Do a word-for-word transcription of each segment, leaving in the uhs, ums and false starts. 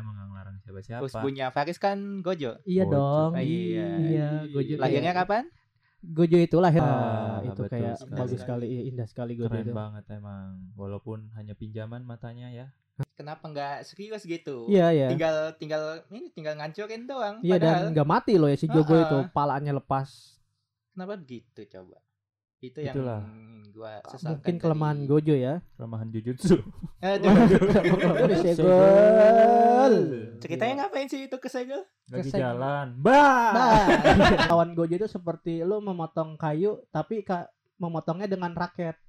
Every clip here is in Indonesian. kita mah nggak ngelarang siapa-siapa. Usbunya Faris kan Gojo. Iya Gojo. dong. Ah, iya. iya Gojo. Lahirnya kapan? Gojo itu lahir. Ah, itu kayak sekali. bagus sekali, ya, indah sekali Gojo. Keren itu. banget emang. Walaupun hanya pinjaman matanya ya. Kenapa nggak serius gitu? Iya iya. Tinggal tinggal ini tinggal ngancurin doang. Iya padahal... dan nggak mati loh ya si Jogo uh-uh. itu. Palanya lepas. Kenapa begitu coba? Itu yang Itulah. gua sesalkan. Mungkin kelemahan dari... Gojo ya. Kelemahan Jujutsu. Aduh. Kesegel. Ceritanya ngapain sih itu kesegel? Lagi kesegel. jalan. Bah. Bah. Lawan Gojo itu seperti lu memotong kayu tapi ka- memotongnya dengan raket.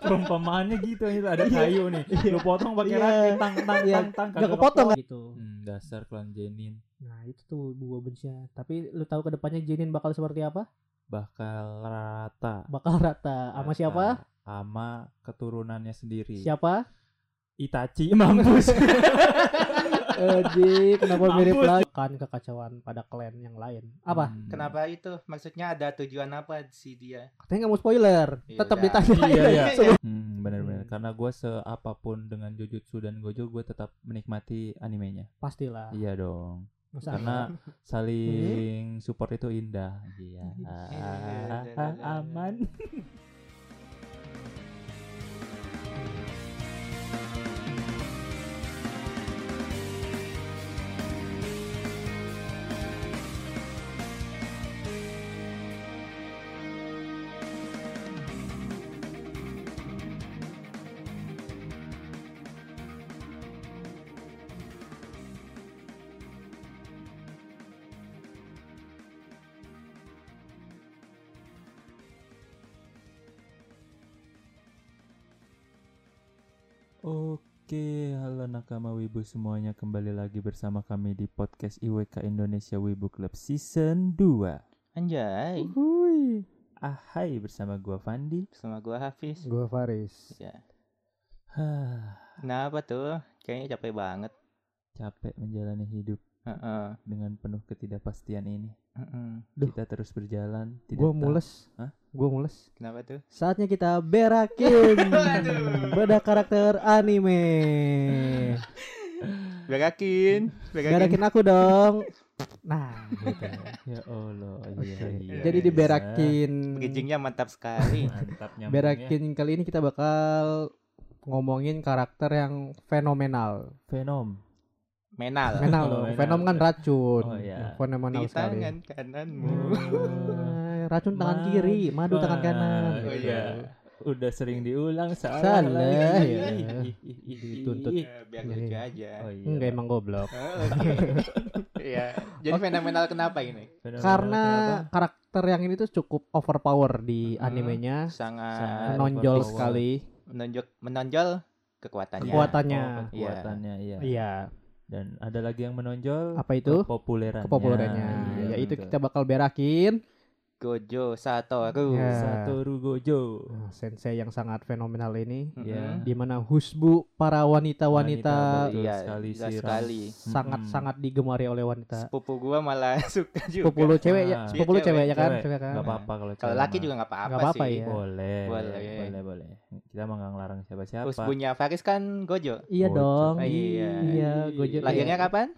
Perumpamaannya gitu itu ada kayu nih. Lu potong pakai raket tang tang tang tang enggak kepotong gitu. Hmm, dasar klan Zenin. Nah, itu tuh gua benci. Tapi lu tahu ke depannya Zenin bakal seperti apa? Bakal rata. Bakal rata. Sama siapa? Sama keturunannya sendiri. Siapa? Itachi. Mampus. Eji, kenapa Mampus. mirip lagi? Kan kekacauan pada klan yang lain. Apa? Hmm. Kenapa itu? Maksudnya ada tujuan apa si dia? Katanya gak mau spoiler. Tetap ditanya. Iya, iya. iya. Hmm, benar-benar. Hmm. Karena gue seapapun dengan Jujutsu dan Gojo, gue tetap menikmati animenya. Pastilah. Iya dong. Masa karena apa? saling support itu indah. Iya. Aman. Oke, halo nakama Wibu semuanya, kembali lagi bersama kami di podcast I W K Indonesia Wibu Club Season dua. Anjay. Uhuy. Ahai, bersama gua Fandi, bersama gua Hafiz, gua Faris. Ya. Kenapa tuh? Kayaknya capek banget. Capek menjalani hidup uh-uh. dengan penuh ketidakpastian ini. Uh-uh. Kita terus berjalan. Tidak gua tahu. mules. Hah? Gue mules. Kenapa tuh? Saatnya kita berakin beda karakter anime. Berakin, berakin. Berakin aku dong. Nah, gitu. Ya Allah. Ya, ya, jadi ya, diberakin. Packagingnya mantap sekali. Mantap nyambungnya. Berakin kali ini kita bakal ngomongin karakter yang fenomenal. Fenom. Menal. Menal. Oh, Fenom kan racun. Oh, ya. Fenomenal di sekali. Di tangan kananmu. Racun tangan Mas, kiri, madu tangan kanan. Oh iya. Udah sering diulang salah. Salah ya. Dituntut. Ya, biar lucu aja. Oh, iya. Enggak emang goblok. Oh, okay. Iya. Jadi okay. fenomenal kenapa ini? Fenomenal Karena kenapa? Karakter yang ini tuh cukup overpower di hmm, animenya. Sangat, sangat menonjol overpower. sekali. Menonjol menonjol kekuatannya. Kekuatannya. Oh, kekuatannya iya. Iya. Dan ada lagi yang menonjol. Apa itu? Kepopulerannya. Kepopulerannya. Iya, yaitu betul. Kita bakal berakin Gojo Satoru yeah. Satoru Gojo, nah, sensei yang sangat fenomenal ini yeah. di mana husbu para wanita-wanita iya, sekali sekali sangat-sangat mm-hmm. digemari oleh wanita. Sepupu gua malah suka juga. Sepupu lu cewek ya, sepupu lu cewek ya kan? Cewek kan. Enggak apa-apa kalau cewek. Kalau laki juga enggak apa-apa, apa-apa sih. Ya. Boleh. Boleh, ya. boleh, boleh. Kita mah enggak ngelarang siapa-siapa. Husbunya Faris kan Gojo. Iya Gojo. dong. Ah, iya. iya, Gojo. Lahirnya iya. kapan?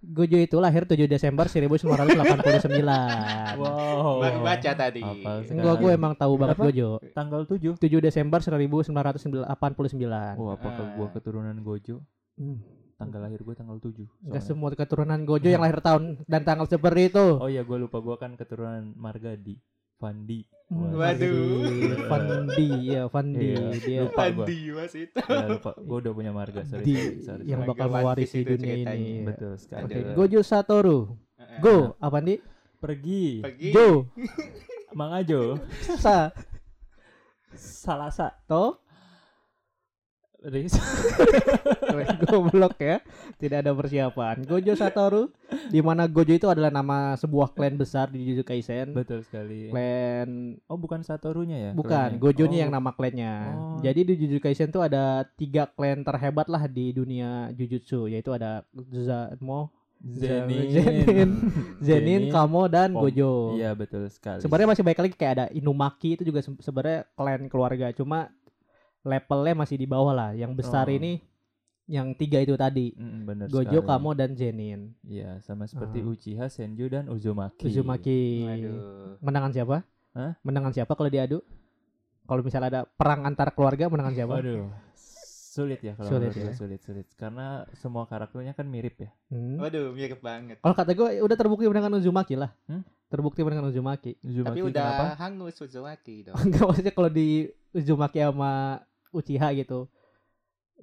Gojo itu lahir tujuh Desember seribu sembilan ratus delapan puluh sembilan. Wow. Baru baca tadi. Enggak, gue emang tahu banget. Apa? Gojo. Tanggal tujuh. tujuh Desember seribu sembilan ratus delapan puluh sembilan. Oh, apakah uh. gue keturunan Gojo? Hmm. Tanggal lahir gue tanggal tujuh. Enggak semua keturunan Gojo yang lahir tahun dan tanggal seperti itu. Oh iya, gue lupa, gue kan keturunan Margadi. Fandi. Waduh. Fandi ya, Fandi dia. Fandi mas itu. Ya, lupa. Gue udah punya marga. Sorry, Di, sorry, sorry. Yang bakal mewarisi dunia ini. Betul sekali. Okay. Gojo Satoru. Go apa nih? Pergi. Pergi. Jo. Mang Ajo. Sa. Salasa. To. Goblok ya, tidak ada persiapan. Gojo Satoru, di mana Gojo itu adalah nama sebuah klan besar di Jujutsu Kaisen. Betul sekali. Klan, oh bukan Satorunya ya? Bukan, klannya. Gojonya oh. yang nama klannya. Oh. Jadi di Jujutsu Kaisen tuh ada tiga klan terhebat lah di dunia Jujutsu, yaitu ada Zamo, Zenin, Zenin, Zenin, Kamo dan Pom. Gojo. Iya betul sekali. Sebenarnya masih baik lagi kayak ada Inumaki itu juga sebenarnya klan keluarga, cuma levelnya masih di bawah lah. Yang besar oh. ini yang tiga itu tadi. Mm, bener Gojo, sekali. Kamo, dan Zenin. Iya, sama seperti uh. Uchiha, Senju, dan Uzumaki. Uzumaki. Aduh. Menangan siapa? Hah? Menangan siapa kalau diadu? Kalau misalnya ada perang antar keluarga, menangan siapa? Aduh. Sulit ya kalau sulit, ya. sulit sulit karena semua karakternya kan mirip ya. Hmm. Waduh, mirip banget. Kalau kata gue udah terbukti menangan Uzumaki lah. Hmm? Terbukti menangan Uzumaki. Uzumaki. Tapi udah kenapa? Hangus Uzumaki dong. Enggak, maksudnya kalau di Uzumaki sama Uchiha gitu.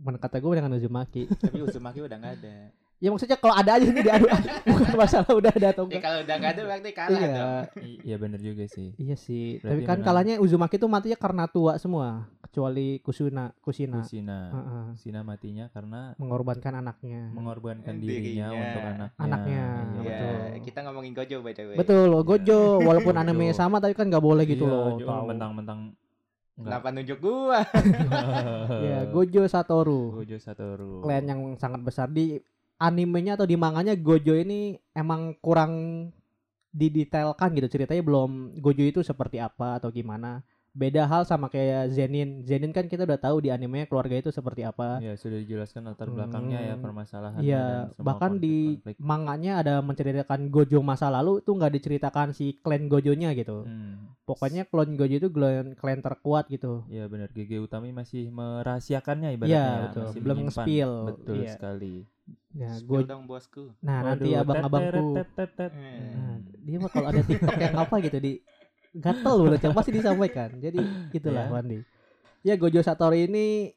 Mana kata gue menangan Uzumaki. Tapi Uzumaki udah enggak ada. Ya maksudnya kalau ada aja ini diadu. Bukan masalah udah ada atau enggak. Ya, kalau udah enggak ada berarti kalah iya. dong. Iya benar juga sih. Iya sih. Berarti tapi kan menang. Kalahnya Uzumaki tuh matinya karena tua semua, kecuali Kusuna, Kusina. Kusina. Uh-uh. Kusina matinya karena mengorbankan anaknya. Mengorbankan dirinya, dirinya untuk anaknya. Anaknya. Iya, ya, betul. Kita ngomongin Gojo by the way. Betul, Gojo walaupun anime sama tapi kan enggak boleh gitu iya, loh. Mentang-mentang kenapa nunjuk gua? Ya, Gojo Satoru. Gojo Satoru. Klan yang sangat besar di animenya atau di manganya. Gojo ini emang kurang didetailkan gitu ceritanya, belum Gojo itu seperti apa atau gimana. Beda hal sama kayak Zenin. Zenin kan kita udah tahu di animenya keluarga itu seperti apa. Ya sudah dijelaskan latar belakangnya hmm, ya permasalahannya. Iya bahkan konflik, di konflik. Manganya ada menceritakan Gojo masa lalu tuh nggak diceritakan si klan Gojonya gitu. Hmm. Pokoknya klan Gojo itu klan terkuat gitu. Iya benar. Gege Akutami masih merahasiakannya ibaratnya. Iya betul. Masih belum nge-spill. Betul iya. sekali. Nah, gue dong bosku. Nah, nanti abang-abangku. Dia mah kalau ada TikTok yang apa gitu di gatel loh, coba sih disampaikan. Jadi gitulah Wandi. Ya Gojo Satoru ini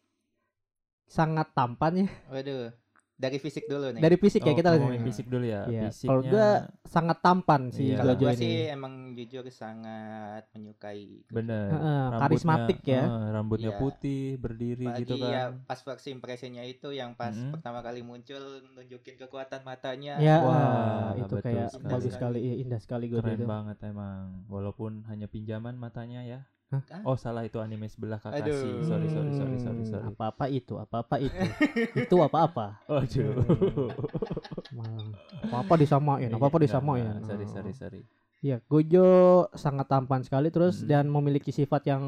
sangat tampan ya. Waduh. Dari fisik dulu nih. Dari fisik ya kita lihat fisik dulu ya. Kalau gue sangat tampan sih Gojo ini. Kalau gue sih emang jujur sangat menyukai. Bener. Karismatik ya. Rambutnya putih, berdiri gitu kan. Iya, pas first impression-nya itu yang pas pertama kali muncul nunjukin kekuatan matanya. Wah, itu kayak bagus sekali, indah sekali Gojo itu. Keren banget emang. Walaupun hanya pinjaman matanya ya. Hah? Oh salah itu anime sebelah Kakashi. Aduh. Sorry sorry sorry sorry sorry. Apa-apa itu, apa-apa itu. Itu apa-apa. Aduh. Apa-apa disamain, apa-apa disamain. Nah, sorry sorry sorry. Ya, Gojo sangat tampan sekali terus hmm. dan memiliki sifat yang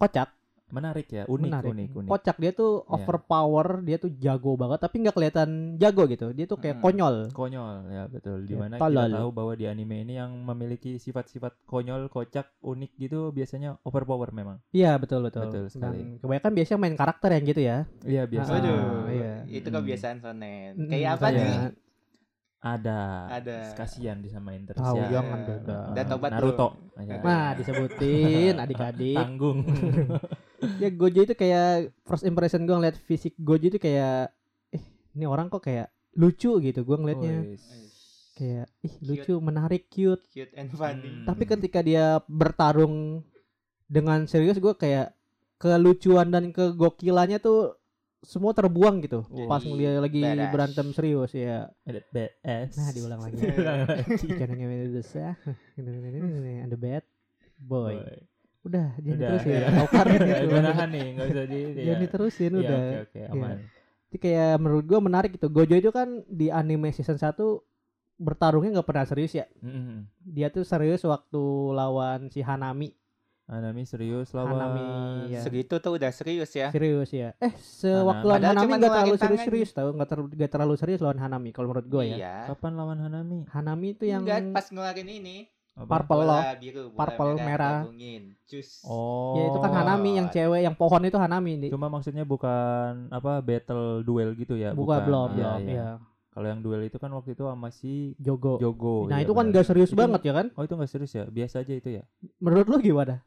kocak. Menarik ya, unik Menarik. unik unik. Kocak dia tuh overpower, yeah. dia tuh jago banget tapi enggak kelihatan jago gitu. Dia tuh kayak hmm. konyol. Konyol ya betul. Di mana yeah, kita tahu bahwa di anime ini yang memiliki sifat-sifat konyol, kocak, unik gitu biasanya overpower memang. Iya yeah, betul betul. Betul sekali. Dan kebanyakan biasanya main karakter yang gitu ya. Iya yeah, biasa. Ah, Aduh, iya. Itu kebiasaan shonen. Mm. Kayak apa nih? Yeah. Ada. Ada. Kasihan disamain terus oh, ya. Jangan beda. Dan tobat Naruto. Ya. Nah, disebutin adik-adik. Tanggung. Ya Gojo itu kayak first impression gue ngeliat fisik Gojo itu kayak eh ini orang kok kayak lucu gitu gue ngeliatnya. Oh, yes. Kayak ih eh, lucu, menarik, cute. Cute and funny. Hmm. Tapi ketika dia bertarung dengan serius gue kayak kelucuan dan kegokilannya tuh semua terbuang gitu. Jadi, pas ngeliat lagi badass. Berantem serius ya. Badass. Nah diulang lagi. Jangan ngewe terus ya. And the bad boy. boy. Udah, jangan diterusin ya. Tokar gitu. Udah nahan nih, enggak usah di. Jangan diterusin ya, udah. Oke, oke, aman. Ya. Jadi kayak menurut gue menarik gitu. Gojo itu kan di anime season satu bertarungnya enggak pernah serius ya. Mm-hmm. Dia tuh serius waktu lawan si Hanami. Hanami serius lawan. Hanami ya. Segitu tuh udah serius ya. Serius ya. Eh, sewaktu lawan Hanami enggak terlalu serius-serius tahu, enggak ter, gak terlalu serius lawan Hanami kalau menurut gue ya. Iya. Kapan lawan Hanami? Hanami itu yang enggak pas ngeluarin ini. Purple loh, purple merah. Cus. Oh. Ya itu kan Hanami yang cewek, yang pohon itu Hanami. Cuma maksudnya bukan apa battle duel gitu ya? Bukan, bukan. belum, ya, belum. Ya. Ya. Kalau yang duel itu kan waktu itu sama si Jogo. Jogo. Nah ya, itu benar. Kan nggak serius itu, banget ya kan? Oh itu nggak serius ya, biasa aja itu ya. Menurut lu gimana?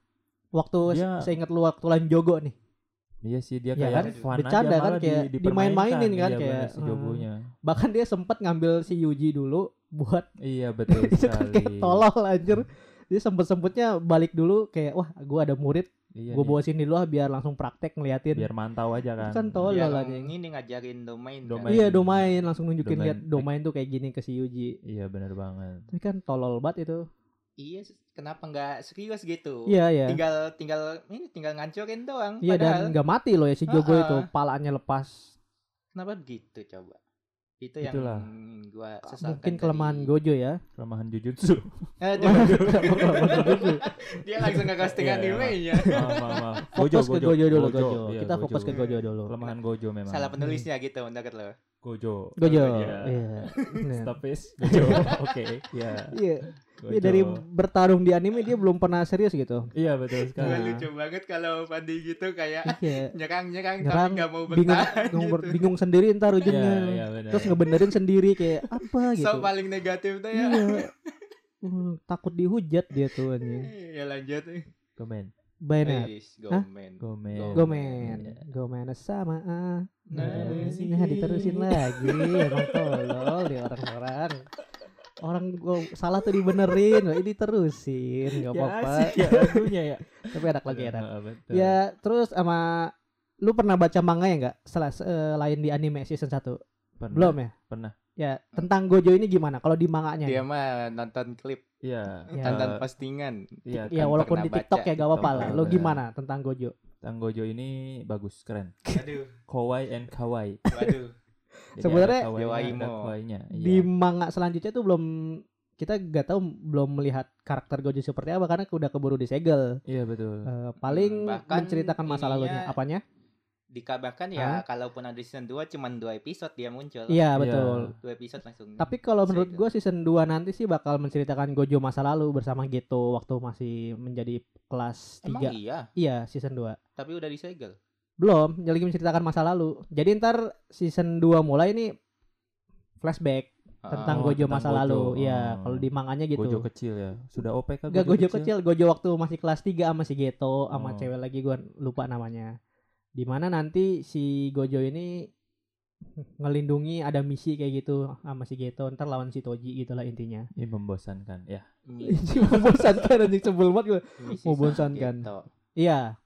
Waktu ya. Saya ingat lu waktu lawan Jogo nih. Iya sih dia ya kayak kan? Fun bercanda aja kan kayak di, dimain-mainin kan iya, kayak si Jogonya. Hmm. Bahkan dia sempat ngambil si Yuji dulu buat iya betul sekali. Kayak tolol anjir. Dia sempet-sempetnya balik dulu kayak wah gua ada murid, iya, gua bawa sini dulu ah biar langsung praktek ngeliatin. Biar mantau aja kan. Itu kan tolol aja. Ini ngajarin domain. domain. Kan? Iya domain langsung nunjukin domain. Lihat domain tuh kayak gini ke si Yuji. Iya benar banget. Tapi kan tolol banget itu. Iya, kenapa nggak serius gitu? Iya, iya. Tinggal, tinggal ini tinggal ngancurin doang. Iya, padahal... dan nggak mati loh ya si Jogo uh-uh. itu, palanya lepas. Kenapa begitu coba? Itu yang itulah gua sesalkan. Mungkin kelemahan dari... Gojo ya, kelemahan Jujutsu. Aduh. Dia langsung ke casting animenya. Fokus ke Gojo dulu, Gojo. Gojo. Iya, kita Gojo. Fokus ke Gojo dulu. Kelemahan Gojo memang. Salah penulisnya gitu, mendadak lo. Gojo. Gojo. Iya. Stop is Gojo. Oke. Iya. Iya. Dia dari bertarung di anime dia belum pernah serius gitu. Iya betul sekali. Nah. Lucu banget kalau Pandi gitu kayak nyerang-nyerang tapi nggak mau bertahan. Bingung, gitu. Bingung sendiri ntar ujungnya. Ya, ya, bener, terus ya. Ngebenerin sendiri kayak apa gitu. So paling negatif tuh ya. Iya. Hmm, takut dihujat dia tuh anjing. Ya lanjut. Komen. Benar. Gomen. Gomen. Gomen. Gomen sama ah. Nah, diterusin lagi. Emang tolol dia orang-orang. Orang gua salah tuh dibenerin, ini terusin, nggak apa-apa. Ya, lagunya ya. Tapi enak lagi enak. Betul. Ya terus sama, lu pernah baca manga ya nggak? Selain di anime season satu. Pernah. Belum ya? Pernah. Ya tentang Gojo ini gimana? Kalau di manganya? Dia mah nonton klip. Iya. Nonton ya. Postingan. Iya. Kan ya walaupun di TikTok baca, ya gak apa-apa lah. Lu gimana tentang Gojo? Tentang Gojo ini bagus, keren. Aduh. Kawaii and kawaii. Waduh. Sebenarnya ya. Di manga selanjutnya tuh belum kita gak tahu belum melihat karakter Gojo seperti apa karena udah keburu disegel. Iya betul. Uh, paling bahkan menceritakan masa lalunya apanya? Dikabarkan ya ah? Kalaupun ada season dua cuman dua episode dia muncul. Iya betul. dua episode langsung. Tapi kalau menurut gue season dua nanti sih bakal menceritakan Gojo masa lalu bersama Geto waktu masih menjadi kelas tiga. Emang iya. Iya, season dua. Tapi udah disegel. Belum, lagi menceritakan masa lalu. Jadi ntar season dua mulai ini flashback ah, tentang Gojo tentang masa Gojo. Lalu. Iya, ah. Kalau di manganya gitu. Gojo kecil ya. Sudah O P K Gojo. Gak Gojo kecil. kecil, Gojo waktu masih kelas tiga sama si Geto, sama oh. cewek lagi gua lupa namanya. Di mana nanti si Gojo ini ngelindungi ada misi kayak gitu sama si Geto, ntar lawan si Toji gitulah intinya. Ini membosankan ya. Membosankan anjing sebel banget gua. Membosankan. Iya.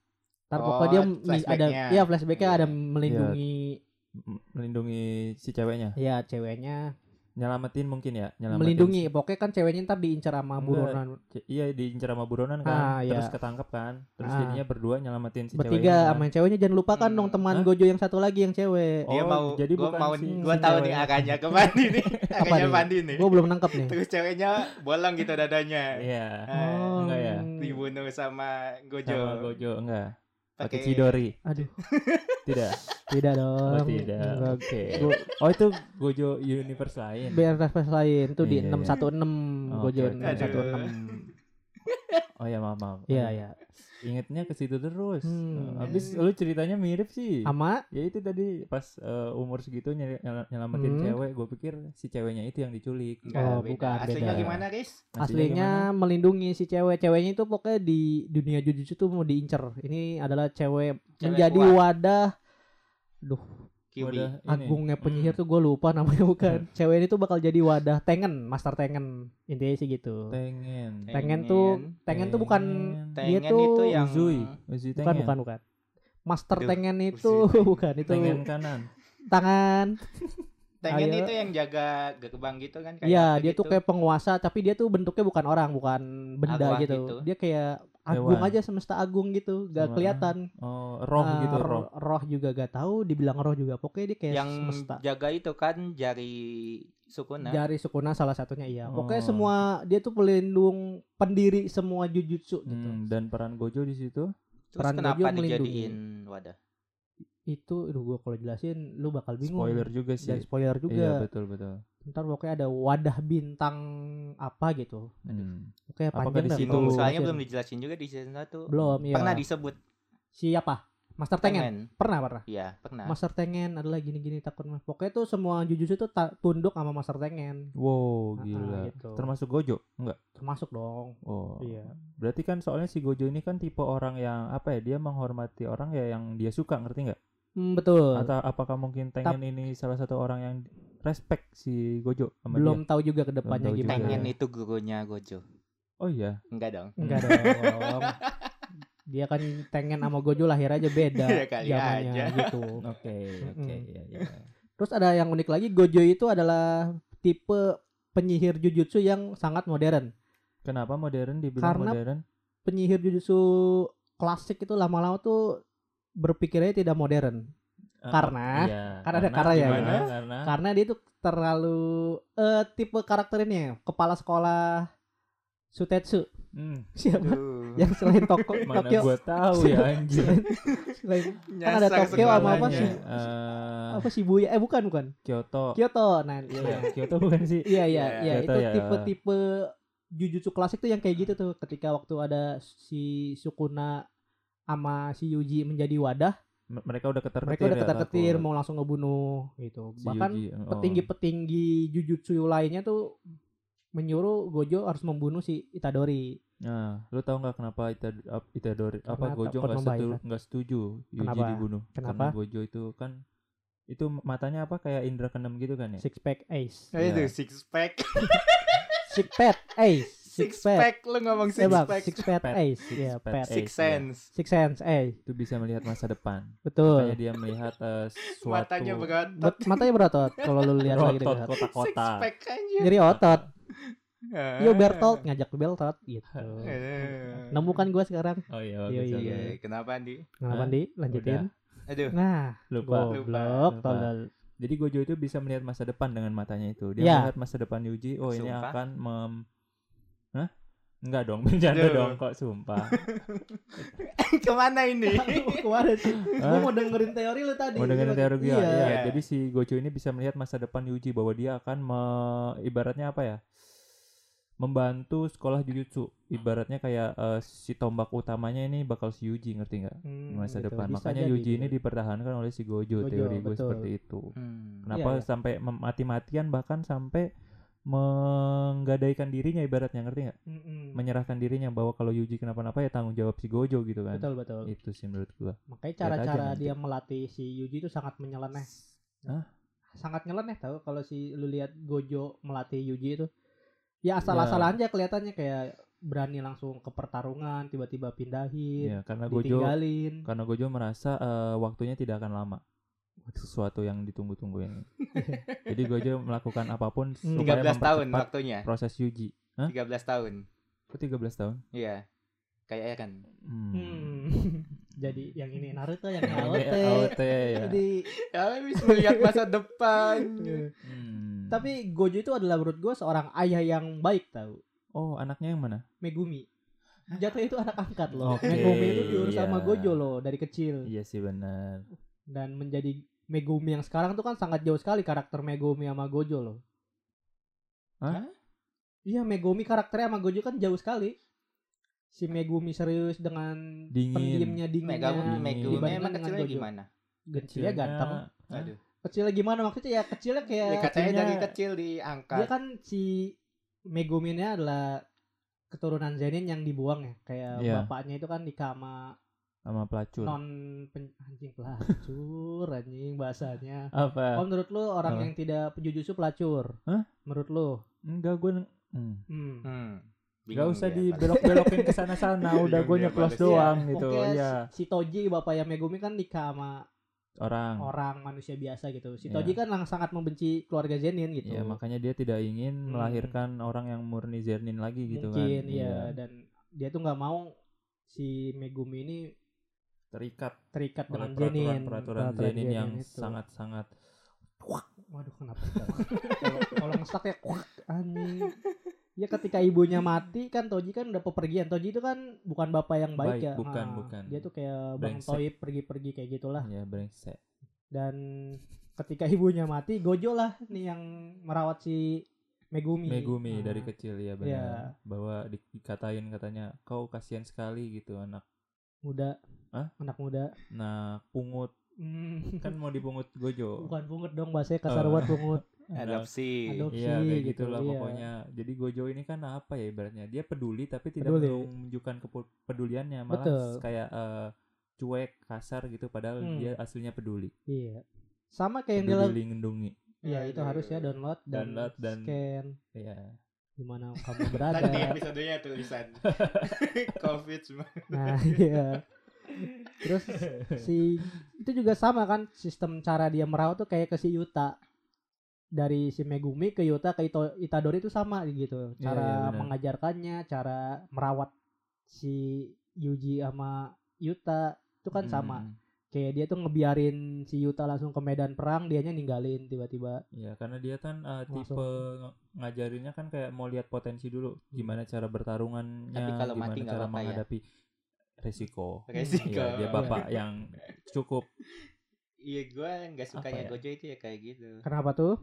Ntar pokoknya dia flashback-nya. Ada, ya flashbacknya yeah. Ada melindungi, yeah. melindungi si ceweknya. Iya ceweknya. Nyelamatin mungkin ya. Nyelamatin melindungi, si... pokoknya kan ceweknya ntar diincar sama buronan. Iya diincar sama buronan kan, ah, terus iya. Ketangkep kan, terus ah. Jadinya berdua nyelamatin si bertiga, ceweknya. Bertiga sama kan. Ceweknya jangan lupakan hmm. dong teman Hah? Gojo yang satu lagi yang cewek. Dia oh, mau, jadi gua mau, si, gua si tahu nih akanya ke Pandi nih, akanya Pandi nih. Gua belum nangkep nih. Terus ceweknya bolong gitu dadanya. Iya. Oh enggak ya. Dibunuh sama Gojo. Sama Gojo enggak. Pakai Itadori. Aduh. Tidak. Tidak dong. Oh, tidak. Oke. Okay. Oh itu Gojo universe lain. Universe lain itu di enam satu enam Gojo enam satu enam. Oh ya maaf maaf. Iya ya. Ingatnya ke situ terus. Hmm. Habis lu ceritanya mirip sih. Ama? Ya itu tadi pas uh, umur segitu nyel- nyel- nyelamatin hmm. cewek. Gue pikir si ceweknya itu yang diculik. Oh, oh bukan. Aslinya beda. Gimana guys? Aslinya, Aslinya gimana? Melindungi si cewek. Ceweknya itu pokoknya di dunia Jujutsu tuh mau diincer. Ini adalah cewek, cewek menjadi kuat. Wadah. Duh. Wadah agungnya penyihir hmm. tuh gue lupa namanya bukan. Cewek ini tuh bakal jadi wadah Tengen, master Tengen. Intinya sih gitu. Tengen. Tengen tuh Tengen, tengen tuh bukan tengen dia tuh itu yang Uzui. Uzui bukan, bukan, bukan. Master Duh, Tengen itu Uzui. Bukan itu. Tengen kanan. Tangan. Tengen Ayo. Itu yang jaga gerbang gitu kan kayak. Iya, dia gitu. Tuh kayak penguasa tapi dia tuh bentuknya bukan orang, bukan benda gitu. gitu. Dia kayak agung Hewan. Aja semesta agung gitu, gak Sama. Kelihatan. Oh, roh uh, gitu roh. Roh juga gak tahu, dibilang roh juga. Pokoknya dia kayak yang semesta. Yang jaga itu kan jari Sukuna. Jari Sukuna salah satunya iya. Oh. Pokoknya semua dia tuh pelindung pendiri semua Jujutsu gitu. Hmm, dan peran Gojo di situ. Peran Gojo melindungi wadah. Itu aduh gua kalau jelasin lu bakal bingung. Spoiler juga sih. Dan spoiler juga. Iya, betul betul. Ntar pokoknya ada wadah bintang apa gitu. Hmm. Oke, panjang di situ. Soalnya belum dijelasin juga di season satu. Belum, iya. Pernah disebut. Siapa? Master Tengen. Tengen. Pernah, pernah. Iya, pernah. Master Tengen adalah gini-gini takut. Pokoknya tuh semua Jujutsu tuh ta- tunduk sama Master Tengen. Wow, gila. Nah, gitu. Termasuk Gojo? Enggak. Termasuk dong. Oh. Iya. Berarti kan soalnya si Gojo ini kan tipe orang yang apa ya? Dia menghormati orang ya yang dia suka, ngerti enggak? Hmm, betul. Atau apakah mungkin Tengen Ta- ini salah satu orang yang respect si Gojo sama belum dia? Tahu juga kedepannya gimana. Tengen itu gurunya Gojo. Oh iya. Enggak dong. Enggak dong. Dia kan Tengen sama Gojo lahir aja beda zamannya gitu. Oke, oke, iya iya. Terus ada yang unik lagi, Gojo itu adalah tipe penyihir Jujutsu yang sangat modern. Kenapa modern dibilang Karena modern? Karena penyihir Jujutsu klasik itu lama-lama tuh berpikirnya tidak modern. karena iya, karena ada karena ya, gimana, ya karena karena dia tuh terlalu uh, tipe karakter ini ya, kepala sekolah Sutetsu. Hmm. Siapa? Aduh. Yang selain Tokyo, mana gue tahu ya anjir. Selain kan ada Tokyo sama apa sih? Uh, apa Shibuya? Eh bukan bukan. Kyoto. Kyoto. Nah, iya. Kyoto bukan sih. Iya iya iya itu ya. Tipe-tipe Jujutsu klasik tuh yang kayak gitu tuh, ketika waktu ada si Sukuna sama si Yuji menjadi wadah, mereka udah ketar-ketir. Mereka udah ketar-ketir ya, mau langsung ngebunuh gitu. Si bahkan oh. petinggi-petinggi Jujutsu lainnya tuh menyuruh Gojo harus membunuh si Itadori. Nah, lu tahu nggak kenapa Ita, Itadori? Karena apa Gojo nggak setuju? Nggak setuju Yuji dibunuh. Kenapa? Karena Gojo itu kan itu matanya apa kayak indra keenam gitu kan ya? Six pack ace. Nah, ya. Itu six pack. Six pack ace. Six, six pack. pack. Lu ngomong six pack. Six pack ace. Yeah, six sense. Six sense ace. Itu bisa melihat masa depan. Betul. Makanya dia melihat uh, suatu. Matanya berotot. Matanya berotot. Kalau lu lihat lagi dengan kotak-kotak. Six pack aja. Jadi otot. Yo Bertolt ngajak Bertolt gitu. Nemukan gue sekarang. Oh iya. Yo, iya. iya. Kenapa Andi? Kenapa Andi? Lanjutin. Udah. Aduh. Nah, lupa. Goblok, tolol. Jadi Gojo itu bisa melihat masa depan dengan matanya itu. Dia ya. melihat masa depan Yuji. Oh, sumpah? Ini akan mem Hah? Enggak dong, bercanda dong kok, sumpah. Kemana ini? Kemana sih? Gue mau dengerin teori lu tadi. Mau dengerin teori gue. Iya. Iya. Jadi si Gojo ini bisa melihat masa depan Yuji, bahwa dia akan me... ibaratnya apa ya? Membantu sekolah Jujutsu, ibaratnya kayak uh, si tombak utamanya ini bakal si Yuji, ngerti nggak? Hmm, masa gitu, depan makanya Yuji gitu. Ini dipertahankan oleh si Gojo, Gojo teori gue seperti itu. Hmm. Kenapa ya, ya. sampai mati-matian bahkan sampai menggadaikan dirinya ibaratnya, ngerti nggak? Mm-mm. Menyerahkan dirinya bahwa kalau Yuji kenapa-napa ya tanggung jawab si Gojo gitu kan? Betul betul. Itu sih menurut gue. Makanya cara-cara dia melatih si Yuji itu sangat menyeleneh. Hah? Sangat nyeleneh tau kalau si lu lihat Gojo melatih Yuji itu. Ya asal-asalan ya. aja kelihatannya, kayak berani langsung ke pertarungan, tiba-tiba pindahin, ya, karena ditinggalin. Gojo, karena Gojo merasa uh, waktunya tidak akan lama. Sesuatu yang ditunggu-tungguin. Jadi Gojo melakukan apapun supaya mempercepat waktunya. Proses Yuji. Hah? tiga belas tahun Kok tiga belas tahun Iya. Kayaknya kan. Hmm. Hmm. Jadi yang ini Naruto, yang ini A O T. A O T ya. Jadi ya bisa melihat masa depan. Hmm. Tapi Gojo itu adalah menurut gue seorang ayah yang baik tahu. Oh, anaknya yang mana? Megumi. Jatuhnya itu anak angkat loh. Okay, Megumi itu diurus iya. sama Gojo loh dari kecil. Iya sih benar. Dan menjadi Megumi yang sekarang tuh kan sangat jauh sekali karakter Megumi sama Gojo loh. Hah? Iya, Megumi karakternya sama Gojo kan jauh sekali. Si Megumi serius dengan dingin. pendiamnya dinginnya. Megumi, Megumi emang kecilnya Gojo. gimana? Kecilnya ganteng. Aduh. Kecilnya gimana maksudnya ya? Kecilnya kayak... Ya katanya kecilnya, dari kecil diangkat. Dia kan si Meguminya adalah keturunan Zenin yang dibuang ya. Kayak yeah. bapaknya itu kan nikah sama... Sama pelacur. Non pen... anjing pelacur. Anjing bahasanya. Apa? Oh menurut lu orang Apa? yang tidak Jujutsu pelacur? Hah? Menurut lu? Enggak, gue... Hmm. Hmm. hmm. Gak usah dibelok-belokin ke sana-sana, udah gue nyeplos doang gitu. Oke, ya. Si Toji bapaknya Megumi kan nikah sama orang orang manusia biasa gitu. Si Toji yeah. kan sangat membenci keluarga Zenin gitu. Iya, yeah, makanya dia tidak ingin melahirkan hmm. orang yang murni Zenin lagi gitu. Mungkin, kan. Mungkin iya yeah. dan dia tuh nggak mau si Megumi ini terikat terikat dengan Zenin. Peraturan Zenin yang itu. sangat-sangat kuak. Waduh, kenapa? Kalau ngestak ya kuak anjing. Ya ketika ibunya mati kan Toji kan udah pepergian. Toji itu kan bukan bapak yang baik, baik ya. Bukan, nah, bukan. Dia tuh kayak Bang Toib pergi-pergi kayak gitulah. Ya brengsek. Dan ketika ibunya mati, Gojo lah nih yang merawat si Megumi. Megumi nah. dari kecil ya benar. Ya. Bahwa dikatain katanya kau kasihan sekali gitu anak muda. Hah? Anak muda. Nah, pungut. Mm. Kan mau dipungut Gojo. Bukan pungut dong, bahasanya kasar buat pungut. Adopsi, adopsi, ya kayak gitulah gitu, pokoknya. Iya. Jadi Gojo ini kan apa ya ibaratnya? Dia peduli tapi tidak peduli. menunjukkan kepeduliannya, malah Betul. kayak uh, cuek, kasar gitu. Padahal hmm. dia aslinya peduli. Iya, sama kayak peduli yang peduli ngendungi. Iya itu Aduh. harus ya download dan, download dan scan. Iya. Dimana kamu berada? Tadi episodenya tulisan COVID semua. Nah iya. Terus si itu juga sama kan sistem cara dia merawat tuh kayak ke si Yuta. Dari si Megumi ke Yuta ke Ito, Itadori itu sama gitu. Cara yeah, yeah, mengajarkannya, cara merawat si Yuji sama Yuta itu kan hmm. sama. kayak dia tuh ngebiarin si Yuta langsung ke medan perang, dianya ninggalin tiba-tiba. Iya, karena dia kan uh, tipe ng- ngajarinnya kan kayak mau lihat potensi dulu, gimana cara bertarungannya, tapi kalau gimana mati cara apa, menghadapi ya? Resiko. Resiko. Ya, dia bapak yang cukup. Iya, gue nggak sukanya ya? Gojo itu ya kayak gitu. Kenapa tuh?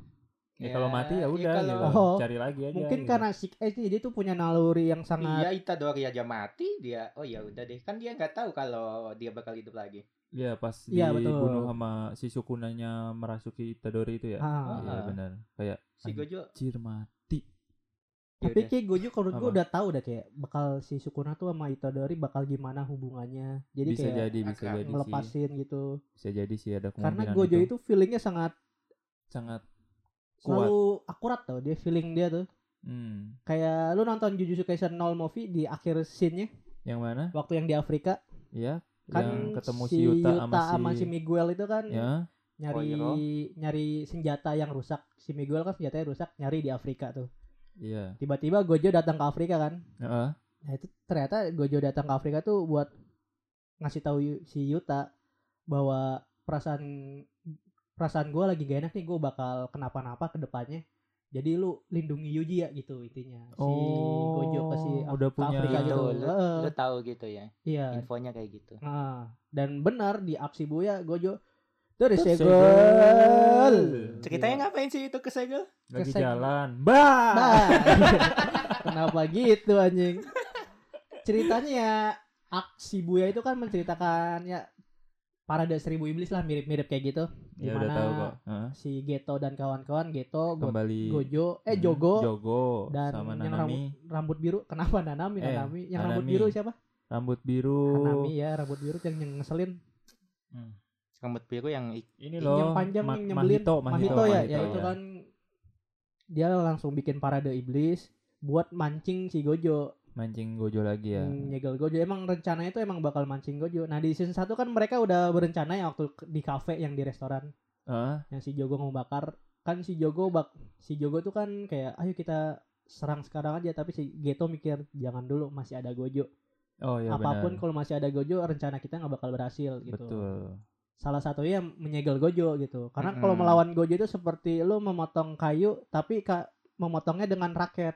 Ya, ya kalau mati ya udah, ya oh, cari lagi aja. Mungkin ya, karena si eh, dia tuh punya naluri yang sangat. Iya, Itadori aja mati dia. Oh ya udah deh, kan dia nggak tahu kalau dia bakal hidup lagi. Iya, pas ya, dibunuh betul. Sama si Sukunanya merasuki Itadori itu ya. Ah, iya ah. Benar. Kayak si Gojo anjir mati. Tapi kayak Gojo kalau gue udah tahu udah kayak bakal si Sukuna tuh sama Itadori bakal gimana hubungannya. Jadi bisa kayak jadi, bisa jadi melepasin sih. Gitu. Bisa jadi sih ada kemungkinan. Karena Gojo itu, itu feelingnya sangat sangat kuat. Selalu akurat tau dia feeling dia tuh. Hmm. Kayak lu nonton Jujutsu Kaisen nol movie di akhir scene-nya. Yang mana? Waktu yang di Afrika. Iya. Kan yang ketemu si Yuta, Yuta sama, si... sama si Miguel itu kan ya. nyari oh, nyari senjata yang rusak. Si Miguel kan senjatanya rusak, nyari di Afrika tuh. Iya. Tiba-tiba Gojo datang ke Afrika kan. Uh-uh. Nah itu ternyata Gojo datang ke Afrika tuh buat ngasih tahu si Yuta bahwa perasaan perasaan gue lagi gak enak nih, gue bakal kenapa-napa ke depannya. Jadi lu lindungi Yuji ya gitu intinya. Si oh, Gojo ke si udah punya Afrika gitu. Lu, uh, lu tahu gitu ya. Iya. Infonya kayak gitu. Nah, dan benar di aksi Shibuya Gojo dari segel. Ceritanya ngapain sih itu ke segel? Lagi kesegel. Jalan. Bah. Bah. Kenapa gitu anjing? Ceritanya ya aksi Shibuya itu kan menceritakan ya Parade Seribu Iblis lah, mirip-mirip kayak gitu. Ya dimana udah tahu kok. Huh? Si Geto dan kawan-kawan, Geto, Kembali, Gojo, eh Jogo, hmm, Jogo dan sama Nanami. Yang rambut, rambut biru, kenapa Nanami? Eh, Nanami, yang Nanami. Rambut biru siapa? Rambut biru. Nanami ya, rambut biru yang, yang ngeselin. Hmm. Rambut biru yang ini loh, yang panjang ma- nyembelin. Mahito, Mahito, Mahito ya, Mahito, ya itu ya. Kan dia langsung bikin parade iblis buat mancing si Gojo. Mancing Gojo lagi ya. Nyegel Gojo. Emang rencananya itu emang bakal mancing Gojo. Nah di season satu kan mereka udah berencana ya waktu di kafe yang di restoran. Uh. Yang si Jogo mau bakar. Kan si Jogo bak si Jogo tuh kan kayak ayo kita serang sekarang aja, tapi si Geto mikir jangan dulu masih ada Gojo. Oh iya benar. Apapun kalau masih ada Gojo rencana kita enggak bakal berhasil gitu. Betul. Salah satunya menyegel Gojo gitu. Karena mm-hmm. kalau melawan Gojo itu seperti lu memotong kayu tapi ka- memotongnya dengan raket.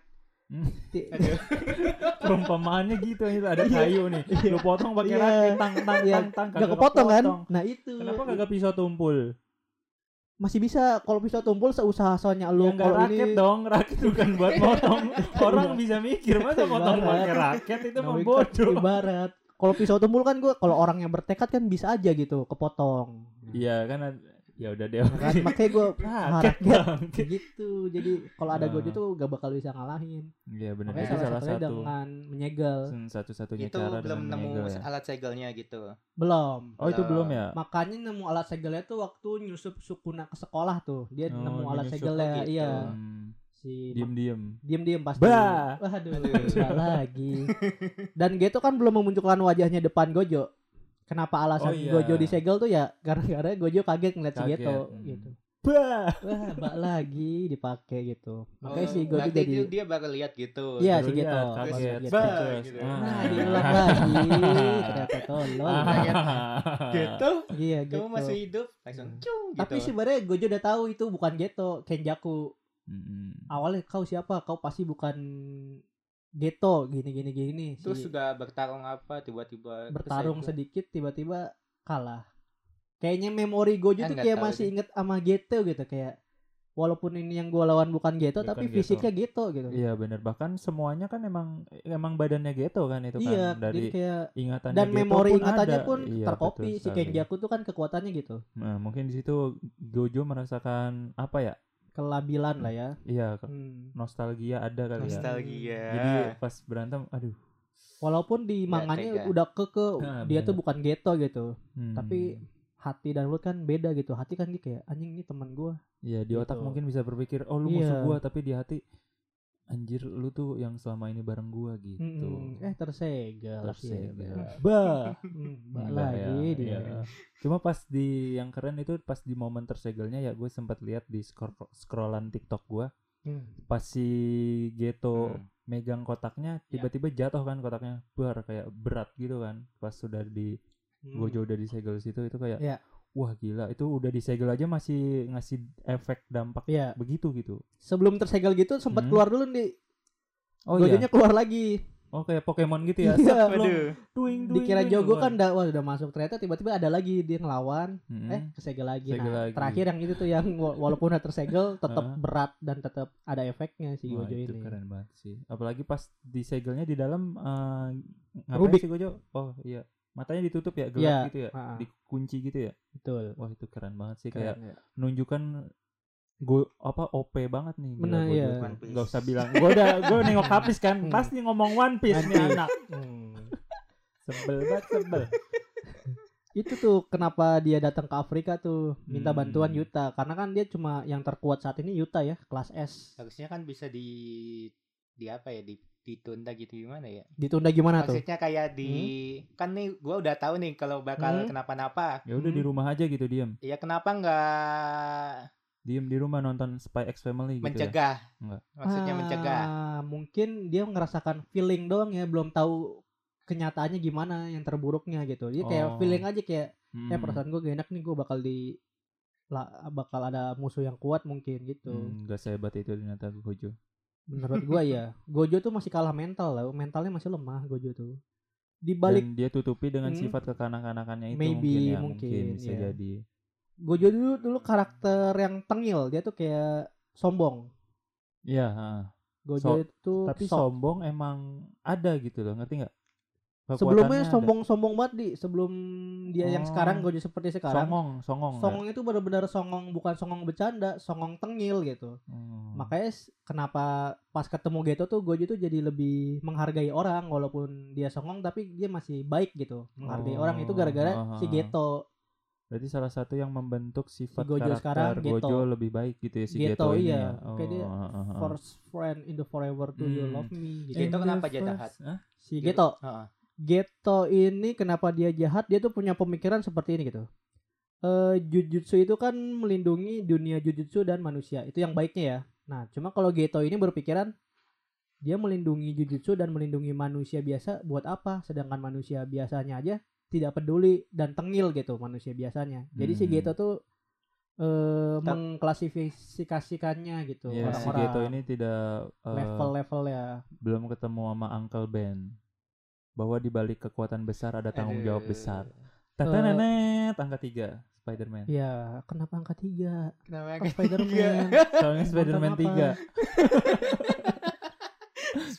Perumpamaannya gitu itu ada kayu nih lu potong pakai raket tang tang tang tang gak kepotong kan. Nah itu kenapa kagak pisau tumpul? Masih bisa kalau pisau tumpul seusaha-usahanya lu ya, kalau raket ini... dong raket bukan buat motong. Orang bisa mikir masa motong pakai raket itu membodoh. Ibarat kalau pisau tumpul kan gue kalau orang yang bertekad kan bisa aja gitu kepotong. Iya kan. Ya udah deh. Kan, makanya gue harap gitu. Jadi kalau ada Gojo tuh gak bakal bisa ngalahin. Iya benar. Itu salah satu dengan menyegel. Satu-satunya itu cara belum nemu ya. Alat segelnya gitu. Belum. Oh itu belum ya. Makanya nemu alat segelnya tuh waktu nyusup Sukuna ke sekolah tuh. Dia oh, nemu alat segelnya. Gitu. Iya. Hmm. Si diem-diem. Diem-diem pasti. Bah. Waduh. lagi. Dan Geto kan belum memunculkan wajahnya depan Gojo. Kenapa alasan oh, iya. Gojo disegel tuh ya gara-gara Gojo kaget ngeliat kaget. Si Geto hmm. gitu. Bah, wah, bak lagi dipakai gitu. Makanya oh, si Gojo jadi dia bakal lihat gitu. Iya si Geto. Kaget. Bah, gitu. Nah, nah diulang lagi. Ternyata tolol. Geto? Iya, Geto. Kamu masih hidup? Langsung cung gitu. Tapi sebenarnya Gojo udah tahu itu bukan Geto, Kenjaku. Mm-hmm. Awalnya kau siapa? Kau pasti bukan Geto gini gini gini. Terus si, sudah bertarung apa tiba-tiba bertarung kesegel. Sedikit tiba-tiba kalah. Kayaknya memori Gojo tuh kayak masih inget sama Geto gitu kayak walaupun ini yang gua lawan bukan Geto bukan tapi Geto. Fisiknya Geto gitu. Iya benar, bahkan semuanya kan emang emang badannya Geto kan itu iya, kan dari kayak, ingatannya dan Geto memori ingatannya pun, pun iya, terkopi si Kenjaku tuh kan kekuatannya gitu. Nah, mungkin di situ Gojo merasakan apa ya? Kelabilan lah ya. Iya, hmm. nostalgia ada kali nostalgia. Ya. Nostalgia. Jadi pas berantem, aduh. Walaupun di manganya ya, udah keke, nah, dia bener. Tuh bukan Geto gitu. Hmm. Tapi hati dan mulut kan beda gitu. Hati kan kayak anjing ini teman gue. Iya, di gitu. Otak mungkin bisa berpikir, oh lu yeah. musuh gue, tapi di hati anjir lu tuh yang selama ini bareng gue gitu. Mm-hmm. Eh tersegel. Tersegel. Bah. Bah lagi ya, dia. Ya. Cuma pas di yang keren itu pas di momen tersegelnya ya gue sempat lihat di scroll- scrollan TikTok gue. Mm. Pas si Geto mm. megang kotaknya tiba-tiba yeah. jatuh kan kotaknya. Bar kayak berat gitu kan. Pas sudah di hmm. Gojo udah disegel situ itu kayak yeah. Wah gila, itu udah disegel aja masih ngasih efek dampak yeah. begitu gitu. Sebelum tersegel gitu sempat hmm. keluar dulu nih. Oh, Gojonya iya? Keluar lagi. Oh kayak Pokemon gitu ya. Iya, duing, duing, dikira duing, Jogo kan udah, wah, udah masuk, ternyata tiba-tiba ada lagi dia ngelawan, hmm. eh kesegel lagi. Segel nah, lagi. Terakhir yang itu tuh yang walaupun udah tersegel tetap berat dan tetap ada efeknya si Gojo. Wah, itu ini. Keren banget sih. Apalagi pas disegelnya di dalam uh, ngapain si Gojo? Oh iya, matanya ditutup ya, gelap ya, gitu ya, uh-uh. dikunci gitu ya. Betul. Wah itu keren banget sih, keren, kayak ya. Menunjukkan gue apa O P banget nih. Benar ya. Gak usah bilang. Gue udah gue nengok habis kan. Pasti ngomong One Piece nih anak. Hmm. Sebel banget sebel. Itu tuh kenapa dia datang ke Afrika tuh minta bantuan Yuta, karena kan dia cuma yang terkuat saat ini Yuta ya, kelas S. Harusnya kan bisa di di apa ya di ditunda gitu gimana ya? Ditunda gimana tuh? Maksudnya kayak di hmm? kan nih gue udah tahu nih kalau bakal hmm? kenapa-napa. Ya udah hmm. di rumah aja gitu diam. Iya kenapa enggak diem di rumah nonton Spy X Family gitu. Mencegah. Ya? Enggak. Maksudnya ah, mencegah. Mungkin dia ngerasakan feeling doang ya, belum tahu kenyataannya gimana yang terburuknya gitu. Dia kayak oh. feeling aja kayak hmm. ya perasaan gue gak enak nih, gue bakal di lah, bakal ada musuh yang kuat mungkin gitu. Hmm, gak sehebat itu ternyata Gojo. Menurut gue ya, Gojo tuh masih kalah mental lah, mentalnya masih lemah Gojo tuh. Di balik dia tutupi dengan hmm, sifat kekanak-kanakannya itu maybe, mungkin ya, mungkin, mungkin bisa yeah. jadi. Gojo dulu dulu karakter yang tengil, dia tuh kayak sombong. Iya. Gojo so, itu tapi sok. Sombong emang ada gitu loh, ngerti nggak? Sebelumnya sombong-sombong banget di sebelum dia oh. yang sekarang Gojo seperti sekarang. Songong, songong. Songong itu benar-benar songong, bukan songong bercanda, songong tengil gitu. Hmm. Makanya kenapa pas ketemu Geto tuh Gojo tuh jadi lebih menghargai orang, walaupun dia songong tapi dia masih baik gitu. Menghargai oh. orang itu gara-gara uh-huh. si Geto. Berarti salah satu yang membentuk sifat si Gojo karakter sekarang, Gojo Geto. Lebih baik gitu ya si Geto, Geto ini iya. ya. Oh, kayak dia uh-huh. first friend in the forever to hmm. you love me. Gitu. Geto kenapa first... jahat? Huh? Si Geto. Uh-huh. Geto ini kenapa dia jahat? Dia tuh punya pemikiran seperti ini gitu. Uh, Jujutsu itu kan melindungi dunia Jujutsu dan manusia. Itu yang baiknya ya. Nah cuma kalau Geto ini berpikiran dia melindungi Jujutsu dan melindungi manusia biasa buat apa? Sedangkan manusia biasanya aja tidak peduli dan tengil gitu manusia biasanya. Jadi hmm. si Geto tuh uh, mengklasifikasikannya gitu yeah, orang-orang. Si Geto ini tidak uh, level-level ya. Belum ketemu sama Uncle Ben. Bahwa di balik kekuatan besar ada tanggung jawab besar. Tata nenet angka tiga Spider-Man. Ya, kenapa angka tiga? Kenapa angka Spider-Man? Soalnya Spider-Man tiga.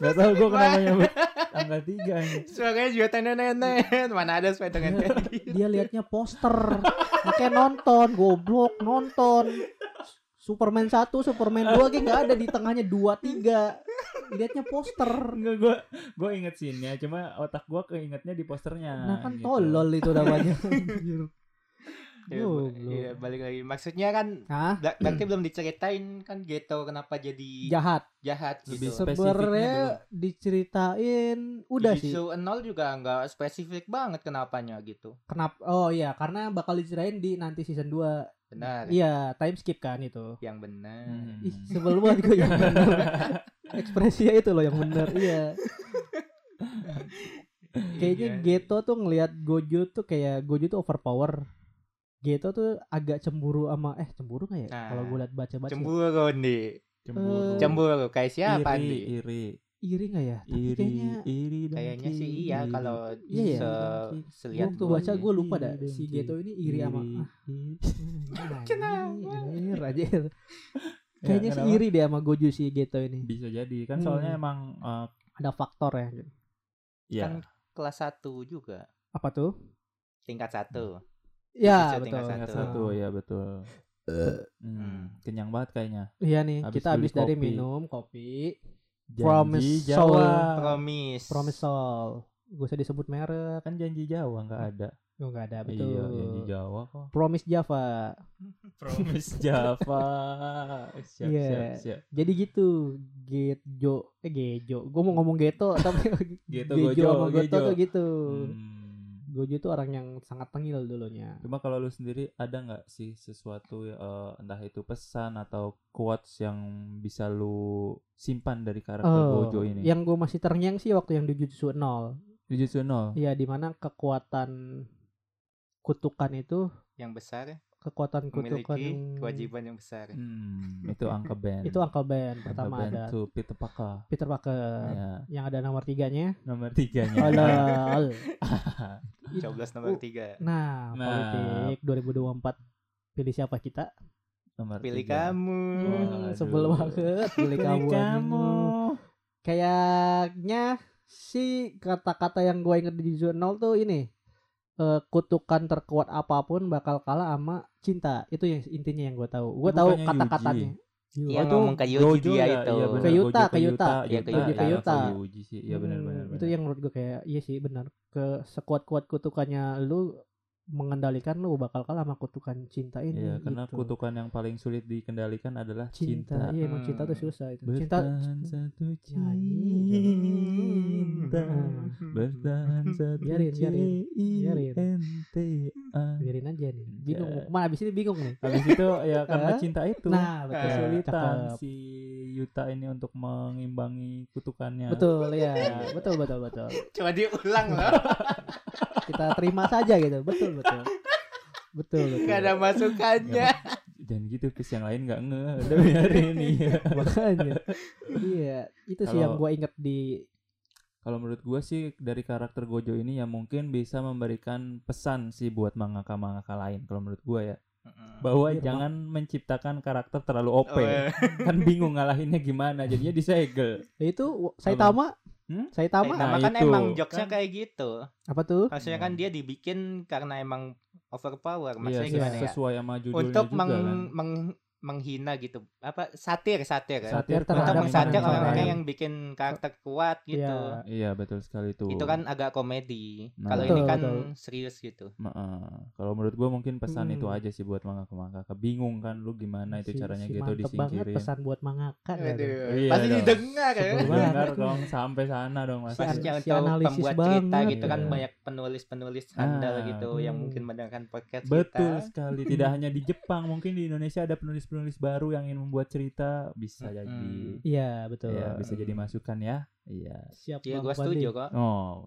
Gak tau gue kenapa nyebut angka tiga nih. Sebagai juga tenet-tenet. Mana ada Spider-Man kayak gitu. Dia liatnya poster. Makanya nonton. Goblok nonton. Superman satu, Superman dua kayak gak ada. Di tengahnya dua, tiga. Liatnya poster. Enggak, gue gue inget scene-nya. Cuma otak gue keingetnya di posternya. Nah kan gitu. Tolol itu namanya. Ya, oh, ya, balik lagi. Maksudnya kan berarti belum diceritain kan Geto kenapa jadi jahat. Jahat gitu. Sebenarnya diceritain udah Jujutsu sih. nol juga enggak spesifik banget kenapanya gitu. Kenapa? Oh iya, karena bakal diceritain di nanti season dua. Benar. Iya, time skip kan itu. Yang benar. Hmm. Ih, sebel banget gue yang benar. Ekspresinya itu loh yang benar. Iya. Kayaknya Geto tuh ngelihat Gojo tuh kayak Gojo tuh overpower. Geto tuh agak cemburu sama eh cemburu nggak ya? Nah, kalau gue liat baca-baca cemburu nih, cemburu, uh, cemburu kayak siapa nih? Iri, iri, iri nggak ya? Tapi iri, kayaknya, iri kayaknya sih iya kalau iya, iya, se selihat waktu baca gue lupa dah si Geto ini iri sama ah, kenapa? Iri aja. Kayaknya sih iri deh sama Gojo si Geto ini. Bisa jadi kan soalnya hmm. emang uh, ada faktor ya. Iya. Kan kelas satu juga. Apa tuh? Tingkat satu. Ya betul. Tingkat satu ya betul. Hmm, kenyang banget kayaknya. Iya nih, abis kita habis dari minum kopi. Janji Promise Jawa. Soul. Promise. Promise Soul. Gak usah disebut merek, kan janji Jawa enggak ada. Oh, enggak ada betul. Iya, janji Jawa kok. Promise Java. Promise Java. Siap, yeah. siap, siap. Jadi gitu, Gejo, eh Gejo. Gua mau ngomong Geto tapi Geto Gojo, Geto tuh gitu. Hmm. Gojo itu orang yang sangat tengil dulunya. Cuma kalau lu sendiri ada nggak sih sesuatu uh, entah itu pesan atau quotes yang bisa lu simpan dari karakter oh, Gojo ini? Yang gue masih terngiang sih waktu yang Jujutsu nol. Jujutsu nol. Iya, di mana kekuatan kutukan itu yang besar, kekuatan kutukan memiliki kewajiban yang besar. Hmm, itu Uncle Ben. Itu Uncle Ben pertama Uncle Ben ada. Itu Peter Parker. Peter Parker yeah. Yang ada nomor tiganya. Nomor tiganya. Olol. Coblos nomor tiga. Nah, nah, politik dua ribu dua puluh empat pilih siapa kita? Nomor pilih tiga. Kamu. Oh, sebel banget pilih kamu. kamu. Kayaknya si kata-kata yang gue inget di Jujutsu nol tuh ini. Uh, kutukan terkuat apapun bakal kalah sama cinta. Itu yang intinya yang gue tahu. Gue tahu kata-katanya. Iya, ngomong ke Yuji dia itu. Ke Yuta, ke Yuta. Iya, ke Yuji, ke Yuta. Iya benar-benar. Itu yang menurut gue kayak iya sih benar. Ke sekuat-kuat kutukannya lu mengendalikan, lu bakal kalah sama kutukan cinta ini. Iya, karena gitu. Kutukan yang paling sulit dikendalikan adalah cinta. cinta. Iya, emang cinta tuh susah itu. Cinta satu cinta. Bertahan satu biarin, biarin, biarin. Biarin aja nih. Bingung. Mana abis ini bingung nih. Abis itu ya karena cinta itu. Nah, betul. Kesulitan si Yuta ini untuk mengimbangi kutukannya. Betul ya. Betul, betul, betul. Coba diulang loh. Kita terima saja gitu. Betul, betul. Betul, betul. Gak ada masukannya. Jangan gitu, pis yang lain gak nge. Udah biarin ya. Makanya. Iya, itu sih yang gue inget di... Kalau menurut gue sih dari karakter Gojo ini ya mungkin bisa memberikan pesan sih buat mangaka-mangaka lain. Kalau menurut gue ya. Bahwa ya, jangan bang. menciptakan karakter terlalu O P. Oh, ya. Kan bingung ngalahinnya gimana. Jadinya disegel. Itu Saitama... Hmm? Saitama, Saitama nah, kan itu. Emang jokesnya kayak gitu. Apa tuh? Maksudnya kan dia dibikin karena emang overpower. Maksudnya iya, gimana ya? Sesuai sama judulnya untuk juga meng, kan? meng, menghina gitu. Apa? Satir, satir. satir kan? Untuk mengsatir orang-orang yang bikin karakter kuat gitu. Iya, iya betul sekali tuh. Itu kan agak komedi. Nah, kalau ini kan betul. serius gitu. Nah, kalau menurut gue mungkin pesan hmm. itu aja sih buat mangaka-mangaka. Bingung kan lu gimana itu si, caranya si gitu disingkirin. Mantep pesan buat mangaka. Aduh, pasti iya didengar ya. Dengar dong sampai sana dong mas. Pasnya si untuk pembuat banget. cerita gitu iya. kan banyak penulis-penulis handal ah, gitu hmm. yang mungkin mendengarkan podcast betul kita. Betul sekali. Tidak hanya di Jepang, mungkin di Indonesia ada penulis-penulis baru yang ingin membuat cerita bisa hmm. jadi. Iya betul. Ya, bisa hmm. jadi masukan ya. Iya. Siap. Iya gue setuju kok. Oh.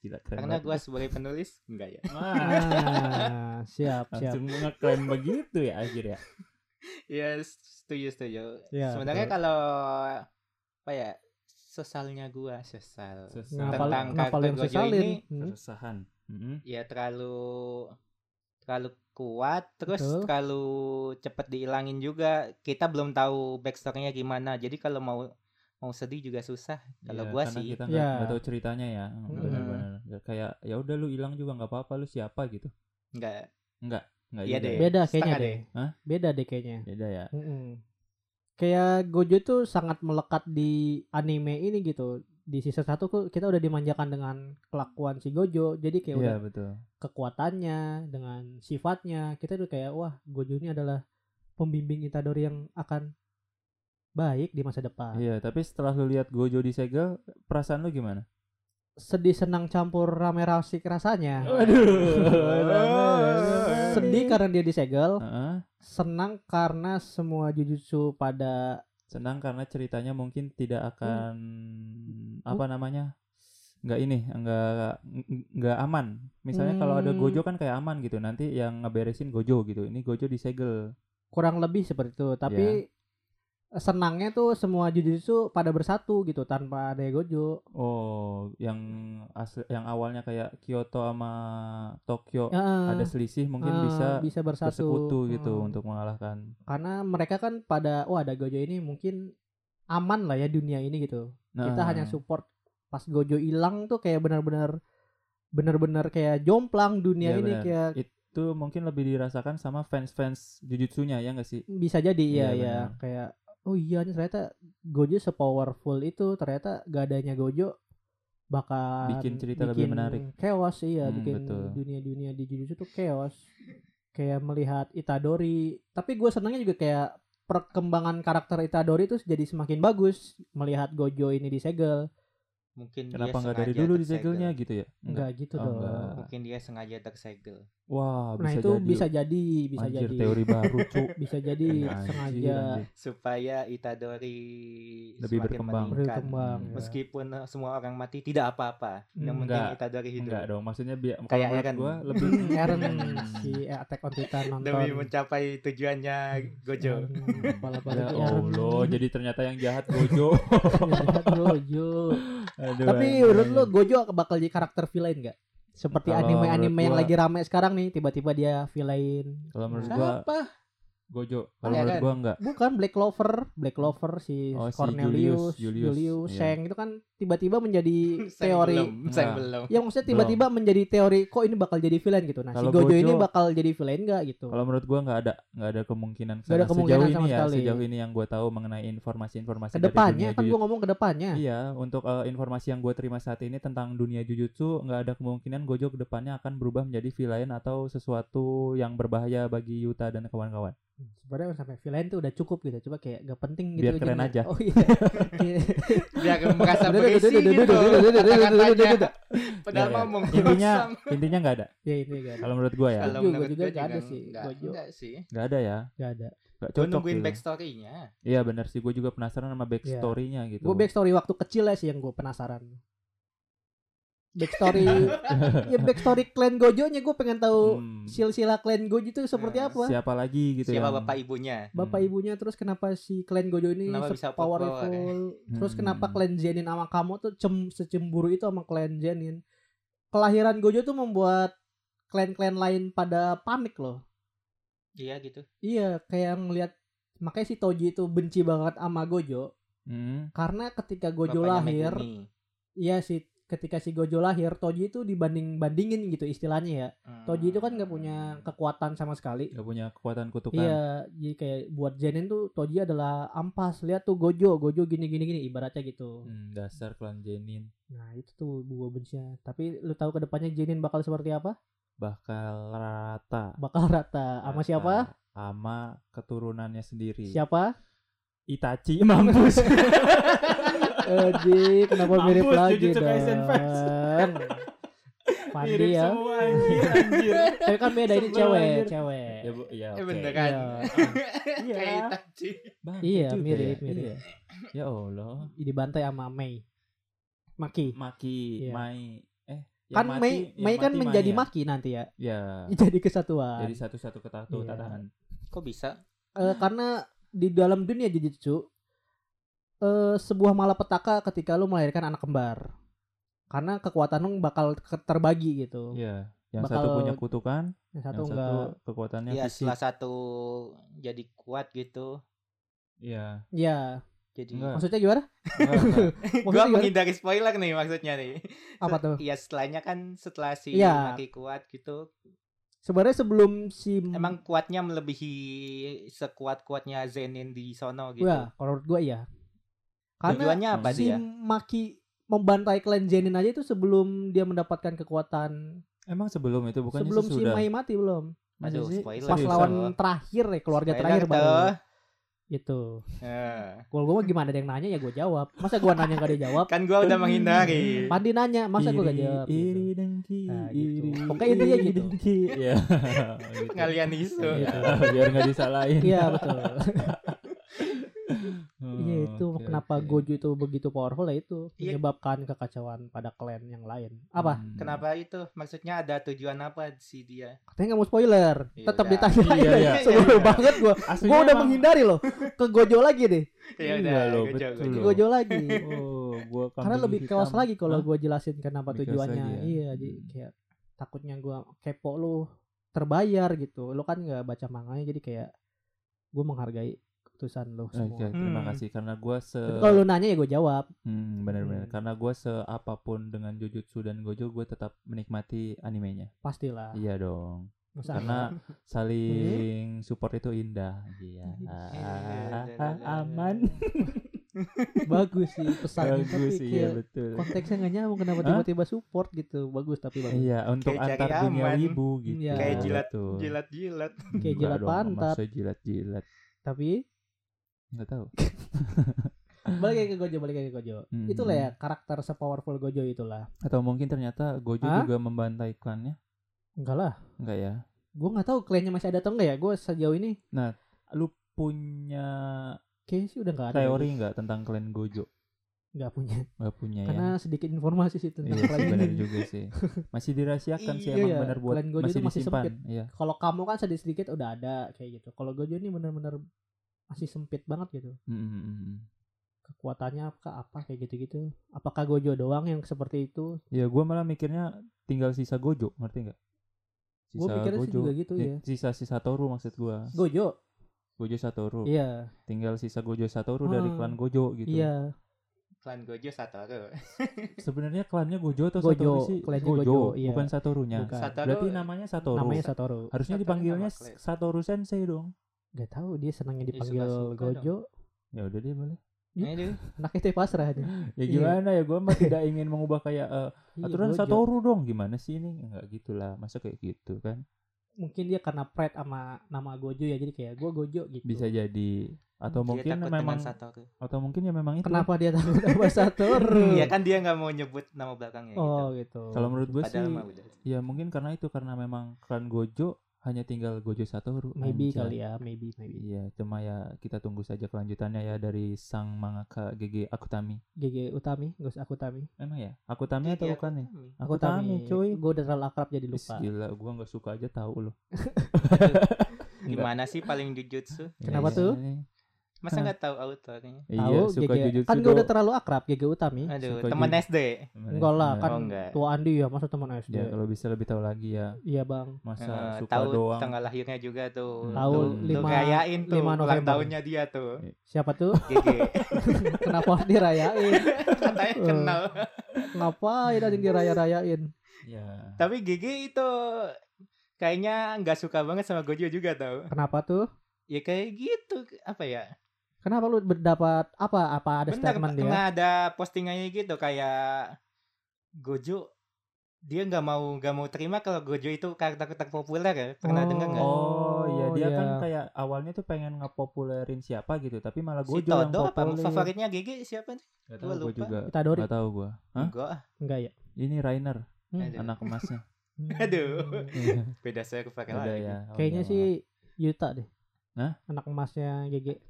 Gila, karena gue sebagai penulis enggak ya. Ah, siap siap. Langsung ngeklaim begitu ya akhirnya. Ya setuju setuju. Ya, sebenarnya betul. Kalau apa ya sesalnya gue sesal. sesal tentang karakter Gojo ini keresahan. Hmm. Ya terlalu terlalu kuat terus betul. terlalu cepat dihilangin juga. Kita belum tahu backstory-nya gimana. Jadi kalau mau mau sedih juga susah kalau ya, gua sih kita nggak ya. tahu ceritanya ya benar-benar hmm. kayak ya udah lu hilang juga nggak apa-apa lu siapa gitu nggak nggak nggak iya deh beda kayaknya deh, deh. Hah? beda deh kayaknya beda ya Mm-mm. Kayak Gojo tuh sangat melekat di anime ini gitu. Di season satu kita udah dimanjakan dengan kelakuan si Gojo, jadi kayak ya, udah betul. kekuatannya dengan sifatnya kita udah kayak wah Gojo ini adalah pembimbing Itadori yang akan baik di masa depan. Iya, tapi setelah lu lihat Gojo disegel, perasaan lu gimana? Sedih, senang, campur, rame rasik rasanya. Aduh. Sedih karena dia disegel. Uh-huh. Senang karena semua jujutsu pada. Senang karena ceritanya mungkin tidak akan hmm. apa namanya? Enggak ini, enggak enggak aman. Misalnya hmm. kalau ada Gojo kan kayak aman gitu. Nanti yang ngeberesin Gojo gitu. Ini Gojo disegel. Kurang lebih seperti itu, tapi. Yeah. Senangnya tuh semua jujutsu pada bersatu gitu tanpa ada Gojo. Oh, yang asli, yang awalnya kayak Kyoto sama Tokyo uh, ada selisih mungkin uh, bisa, bisa bersatu. bersekutu gitu uh. untuk mengalahkan. Karena mereka kan pada oh ada Gojo ini mungkin aman lah ya dunia ini gitu. Nah. Kita hanya support pas Gojo hilang tuh kayak benar-benar benar-benar kayak jomplang dunia ya, ini bener. kayak It- itu mungkin lebih dirasakan sama fans-fans jujutsunya ya nggak sih? Bisa jadi ya ya, ya. kayak oh iya ternyata Gojo sepowerful itu, ternyata gak adanya Gojo bakal bikin cerita bikin lebih menarik. Chaos iya hmm, bikin betul. dunia-dunia di jujutsu tuh chaos. Kayak melihat Itadori, tapi gue senangnya juga kayak perkembangan karakter Itadori tuh jadi semakin bagus melihat Gojo ini disegel. Mungkin kenapa nggak dari dulu disegelnya gitu ya? Nggak gitu oh, dong. Enggak. Mungkin dia sengaja tersegel. Wah, bisa nah itu jadi, bisa jadi, bisa anjir, jadi. Teori baru cu. Bisa jadi anjir, sengaja anjir. Supaya Itadori lebih berkembang. berkembang. Meskipun ya. Semua orang mati tidak apa-apa. Yang hmm, penting Itadori hidup. Enggak dong, maksudnya bi- kayak Eren gua lebih Eren si Attack on Titan nonton. Demi mencapai tujuannya Gojo. Ya Allah, jadi ternyata yang jahat Gojo. Jahat Gojo. Aduh, tapi menurut lu Gojo bakal jadi karakter villain enggak? Seperti kalo anime-anime yang lagi rame sekarang nih, tiba-tiba dia villain. Kalau menurut gua apa? Gojo. Kalau menurut gua enggak. Bukan Black Clover, Black Clover si oh, Cornelius, si Julius, Julius, Julius yeah. Shang itu kan tiba-tiba menjadi teori. Shang belum. Yang maksudnya tiba-tiba belum. Menjadi teori kok ini bakal jadi villain gitu. Nah, kalo si Gojo, Gojo ini bakal jadi villain enggak gitu. Kalau menurut gua enggak ada, enggak ada kemungkinan kesana. Gak ada kemungkinan sejauh sama ini ya, sekali. Sejauh ini yang gua tahu mengenai informasi-informasi dari dunia. Kedepannya kan gua ngomong kedepannya. Iya, untuk uh, informasi yang gua terima saat ini tentang dunia Jujutsu enggak ada kemungkinan Gojo kedepannya akan berubah menjadi villain atau sesuatu yang berbahaya bagi Yuta dan kawan-kawan. Sebenarnya sampai villain tuh udah cukup gitu, coba kayak gak penting gitu. Biar keren aja. Oh iya. Biar merasa berisi gitu. Padahal ngomong. Intinya intinya nggak ada. Ya intinya nggak ada. Kalau menurut gue ya. Kalau menurut gue nggak ada sih. Nggak sih. Nggak ada ya. Nggak ada. Gak cocok. Gue nungguin backstorynya. Iya benar sih, gue juga penasaran sama backstorynya gitu. Gue backstory waktu kecil ya sih yang gue penasaran. Backstory ya backstory klan Gojo-nya gue pengen tahu hmm. silsilah klan Gojo itu seperti nah, apa. Siapa lagi gitu ya. Siapa yang... bapak ibunya. Bapak hmm. ibunya terus kenapa si klan Gojo ini se- powerful. Ya? Terus hmm. kenapa klan Zenin sama Kamo tuh cem- secemburu itu sama klan Zenin. Kelahiran Gojo tuh membuat klan-klan lain pada panik loh. Iya gitu. Iya kayak ngelihat makanya si Toji itu benci banget sama Gojo. Hmm. Karena ketika Gojo bapaknya lahir Megumi. Iya si ketika si Gojo lahir, Toji itu dibanding-bandingin gitu istilahnya ya. Hmm. Toji itu kan gak punya kekuatan sama sekali. Gak punya kekuatan kutukan. Iya, jadi kayak buat Zenin tuh Toji adalah ampas. Lihat tuh Gojo, Gojo gini-gini-gini ibaratnya gitu. Hmm, dasar klan Zenin. Nah itu tuh gua bencinya. Tapi lu tahu kedepannya Zenin bakal seperti apa? Bakal rata. Bakal rata. Sama siapa? Sama keturunannya sendiri. Siapa? Itachi mampus. Edi, kenapa mampus, mirip lagi dan Pandi ya. Tapi kan beda ini cewek, cewek. Ya, bu, ya, okay. Bener kan? Iya. Iya, mirip, mirip. Ya Allah. Ini bantai sama Mei. Maki. Maki, yeah. Mai. Eh, kan mati, Mei, Mei kan mati, menjadi Maya. Maki nanti ya. Iya. Jadi kesatuan. Jadi satu-satu kesatuan yeah. Tatahan. Kok bisa? Uh, karena di dalam dunia Jujutsu Uh, sebuah malapetaka ketika lu melahirkan anak kembar. Karena kekuatan lu bakal terbagi gitu. Iya, yang bakal, satu punya kutukan, yang satu, yang satu kekuatannya ya, fisik. Iya, setelah satu jadi kuat gitu. Iya. Iya. Jadi enggak. Maksudnya gimana? Gua menghindari spoiler nih maksudnya nih. Apa tuh? Iya, setelahnya kan setelah si ya. Maki kuat gitu. Sebenarnya sebelum si emang kuatnya melebihi sekuat-kuatnya Zenin di sono gitu. Iya, kalau menurut gua iya. Karena tujuannya apa si dia? Maki membantai klan Zenin aja itu sebelum dia mendapatkan kekuatan. Emang sebelum itu bukannya sebelum sesudah. Si Mai mati belum. Aduh, spoiler. Pas lawan loh. Terakhir ya keluarga spoiler terakhir baru. Gitu. Yeah. Kalau gue gimana ada yang nanya ya gue jawab. Masa gue nanya gak ada jawab? Kan gue udah menghindari. Pandi nanya, masa gue gak jawab? Iri dengki. Nah, gitu. Pokoknya intinya gitu. Iya. Pengalian isu. Biar gak disalahin. Iya betul. Iya oh, itu okay, kenapa okay. Gojo itu begitu powerful ya itu menyebabkan kekacauan pada klan yang lain. Apa? Hmm. Kenapa itu? Maksudnya ada tujuan apa si dia? Katanya nggak mau spoiler. Tetap ditanya. Iya, iya. Sebel banget gue. Gue udah emang... menghindari loh. Ke Gojo lagi deh. Iya loh. Ke Gojo lagi. Oh, gua karena lebih kelas lagi kalau gue jelasin kenapa lebih tujuannya. Ya. Iya jadi kayak takutnya gue kepo lu terbayar gitu. Lu kan nggak baca manganya jadi kayak gue menghargai. Tusan lo semua. Okay, terima kasih hmm. karena gue se. Kalau lo nanya ya gue jawab. Hmm, benar-benar hmm. karena gue seapapun dengan Jujutsu dan Gojo gue tetap menikmati animenya. Pastilah. Iya dong. Masa karena apa? Saling support itu indah. Iya. Aman. Bagus sih pesan bagus tapi iya, betul. Konteksnya nggak nyambung kenapa tiba-tiba support gitu bagus tapi bagus. Iya untuk kayak antar dunia wibu gitu. Ya. Kayak jilat, jilat, jilat. Kayak jilat pantat. Maksudnya jilat, jilat. Tapi nggak tahu Balik ke Gojo, balik ke Gojo. Hmm. Itulah ya karakter se-powerful Gojo itulah. Atau mungkin ternyata Gojo Hah? juga membantai klannya? Enggak lah. Enggak ya. Gue nggak tahu klannya masih ada atau enggak ya. Gue sejauh ini. Nah, lu punya kayaknya sih udah nggak ada. Teori nggak tentang klan Gojo? Nggak punya. Nggak punya. Karena ya. Sedikit informasi sih tentang iya, klan. Benar juga sih. Masih dirahasiakan sih emang iya, benar buat klan Gojo masih, masih disimpan. Iya. Kalau kamu kan sedikit-sedikit udah ada kayak gitu. Kalau Gojo ini benar-benar masih sempit banget gitu. Mm-hmm. Kekuatannya apa apa kayak gitu-gitu. Apakah Gojo doang yang seperti itu? Ya gue malah mikirnya tinggal sisa Gojo, ngerti nggak? Gue pikirnya Gojo. Juga gitu ya. Sisa-sisa Satoru maksud gue. Gojo. Gojo Satoru. Iya. Tinggal sisa Gojo Satoru hmm. dari klan Gojo gitu. Iya. Klan Gojo Satoru. Sebenarnya klannya Gojo atau Gojo. Satoru sih? Gojo. Gojo. Iya. Bukan Satorunya. Bukan. Satoru, berarti namanya Satoru. Namanya Satoru. Harusnya Satoru dipanggilnya Satoru Sensei dong. Gak tahu dia senangnya dipanggil ya, suka, suka Gojo. Ya udah dia boleh. Ini anak itu pasrah aja. Ya gimana ya, gue mah tidak ingin mengubah kayak uh, aturan iya, Satoru dong. Gimana sih ini? Enggak gitulah. Masa kayak gitu kan? Mungkin dia karena pride sama nama Gojo ya, jadi kayak gue Gojo gitu. Bisa jadi. Atau dia mungkin memang Satoru. Atau mungkin ya memang itu. Kenapa dia takut nama Satoru? Ya kan dia enggak mau nyebut nama belakangnya gitu. Oh gitu. Kalau menurut gue sih ya mungkin karena itu, karena memang klan Gojo hanya tinggal Gojo Satoru. Maybe anca. Kali ya, maybe, maybe. Iya, cuma ya kita tunggu saja kelanjutannya ya dari sang mangaka Gege Akutami. Gege Utami, Gus Akutami. Emang ya? Akutami Gege atau bukan ya? Akutami, cuy. Gue udah terlalu akrab jadi lupa. Gila, gue nggak suka aja tahu lo. Gimana sih paling Jujutsu? Kenapa ya, tuh? Ya, masa nggak tahu autornya? Tahu Gege. Kan gue udah terlalu akrab Gege Utami. Aduh, teman S D. Enggak lah, kan oh, enggak. Tua Andi ya, masa teman S D. Ya, kalau bisa lebih tahu lagi ya. Iya bang. Masa uh, suka tahu doang. Tahu tanggal lahirnya juga tuh. Hmm. Tahu lima. Rayain tuh ulang tahunnya dia tuh. Siapa tuh? Gege. Kenapa dirayain? Katanya kenal. Ngapain aja diraya-rayain? Ya. Tapi Gege itu kayaknya nggak suka banget sama Gojo juga tau. Kenapa tuh? Ya kayak gitu apa ya? Kenapa lu berdapat apa? Apa ada bener, statement dia? Bener, ada postingannya gitu kayak Gojo dia nggak mau nggak mau terima kalau Gojo itu karakter terpopuler ya. Pernah oh, dengar nggak? Oh iya dia yeah. kan kayak awalnya tuh pengen ngepopulerin siapa gitu, tapi malah Gojo si yang populer. Si favoritnya Gege siapa nih? Gak tahu gue juga. Itadori. Gak tahu gue. Hah? Enggak. Enggak ya. Ini Rainer, hmm. anak emasnya. Aduh. Beda saya kepakai lagi. Ya, kayaknya sih Yuta deh. Hah? Anak emasnya Gege.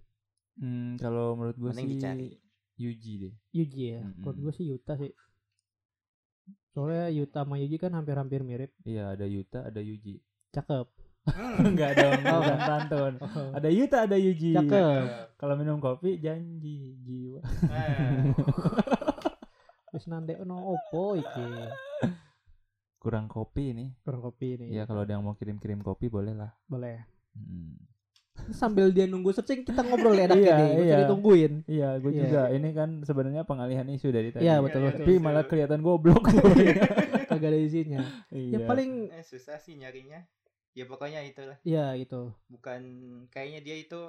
Hmm, kalau menurut gue sih dicari. Yuji deh. Yuji ya. Mm-hmm. Menurut gue sih Yuta sih. Soalnya Yuta sama Yuji kan hampir-hampir mirip. Iya, ada Yuta, ada Yuji. Cakep. Enggak dong, bukan pantun. Ada Yuta, ada Yuji. Cakep. Kalau minum kopi janji jiwa. Wis nandek ono opo iki. Kurang kopi ini. Kurang kopi ini. Iya, kalau ada yang mau kirim-kirim kopi boleh lah. Boleh. Hmm. Sambil dia nunggu searching kita ngobrol ya enaknya nih. Gue jadi tungguin. Iya, gue yeah. juga. Ini kan sebenarnya pengalihan isu dari tadi. Iya, yeah, betul. Yeah, tapi yeah, malah yeah. kelihatan goblok gue. Kagak ada isinya. Yeah. Ya paling eh, susah sih nyarinya. Ya pokoknya itulah. Iya, yeah, gitu. Bukan kayaknya dia itu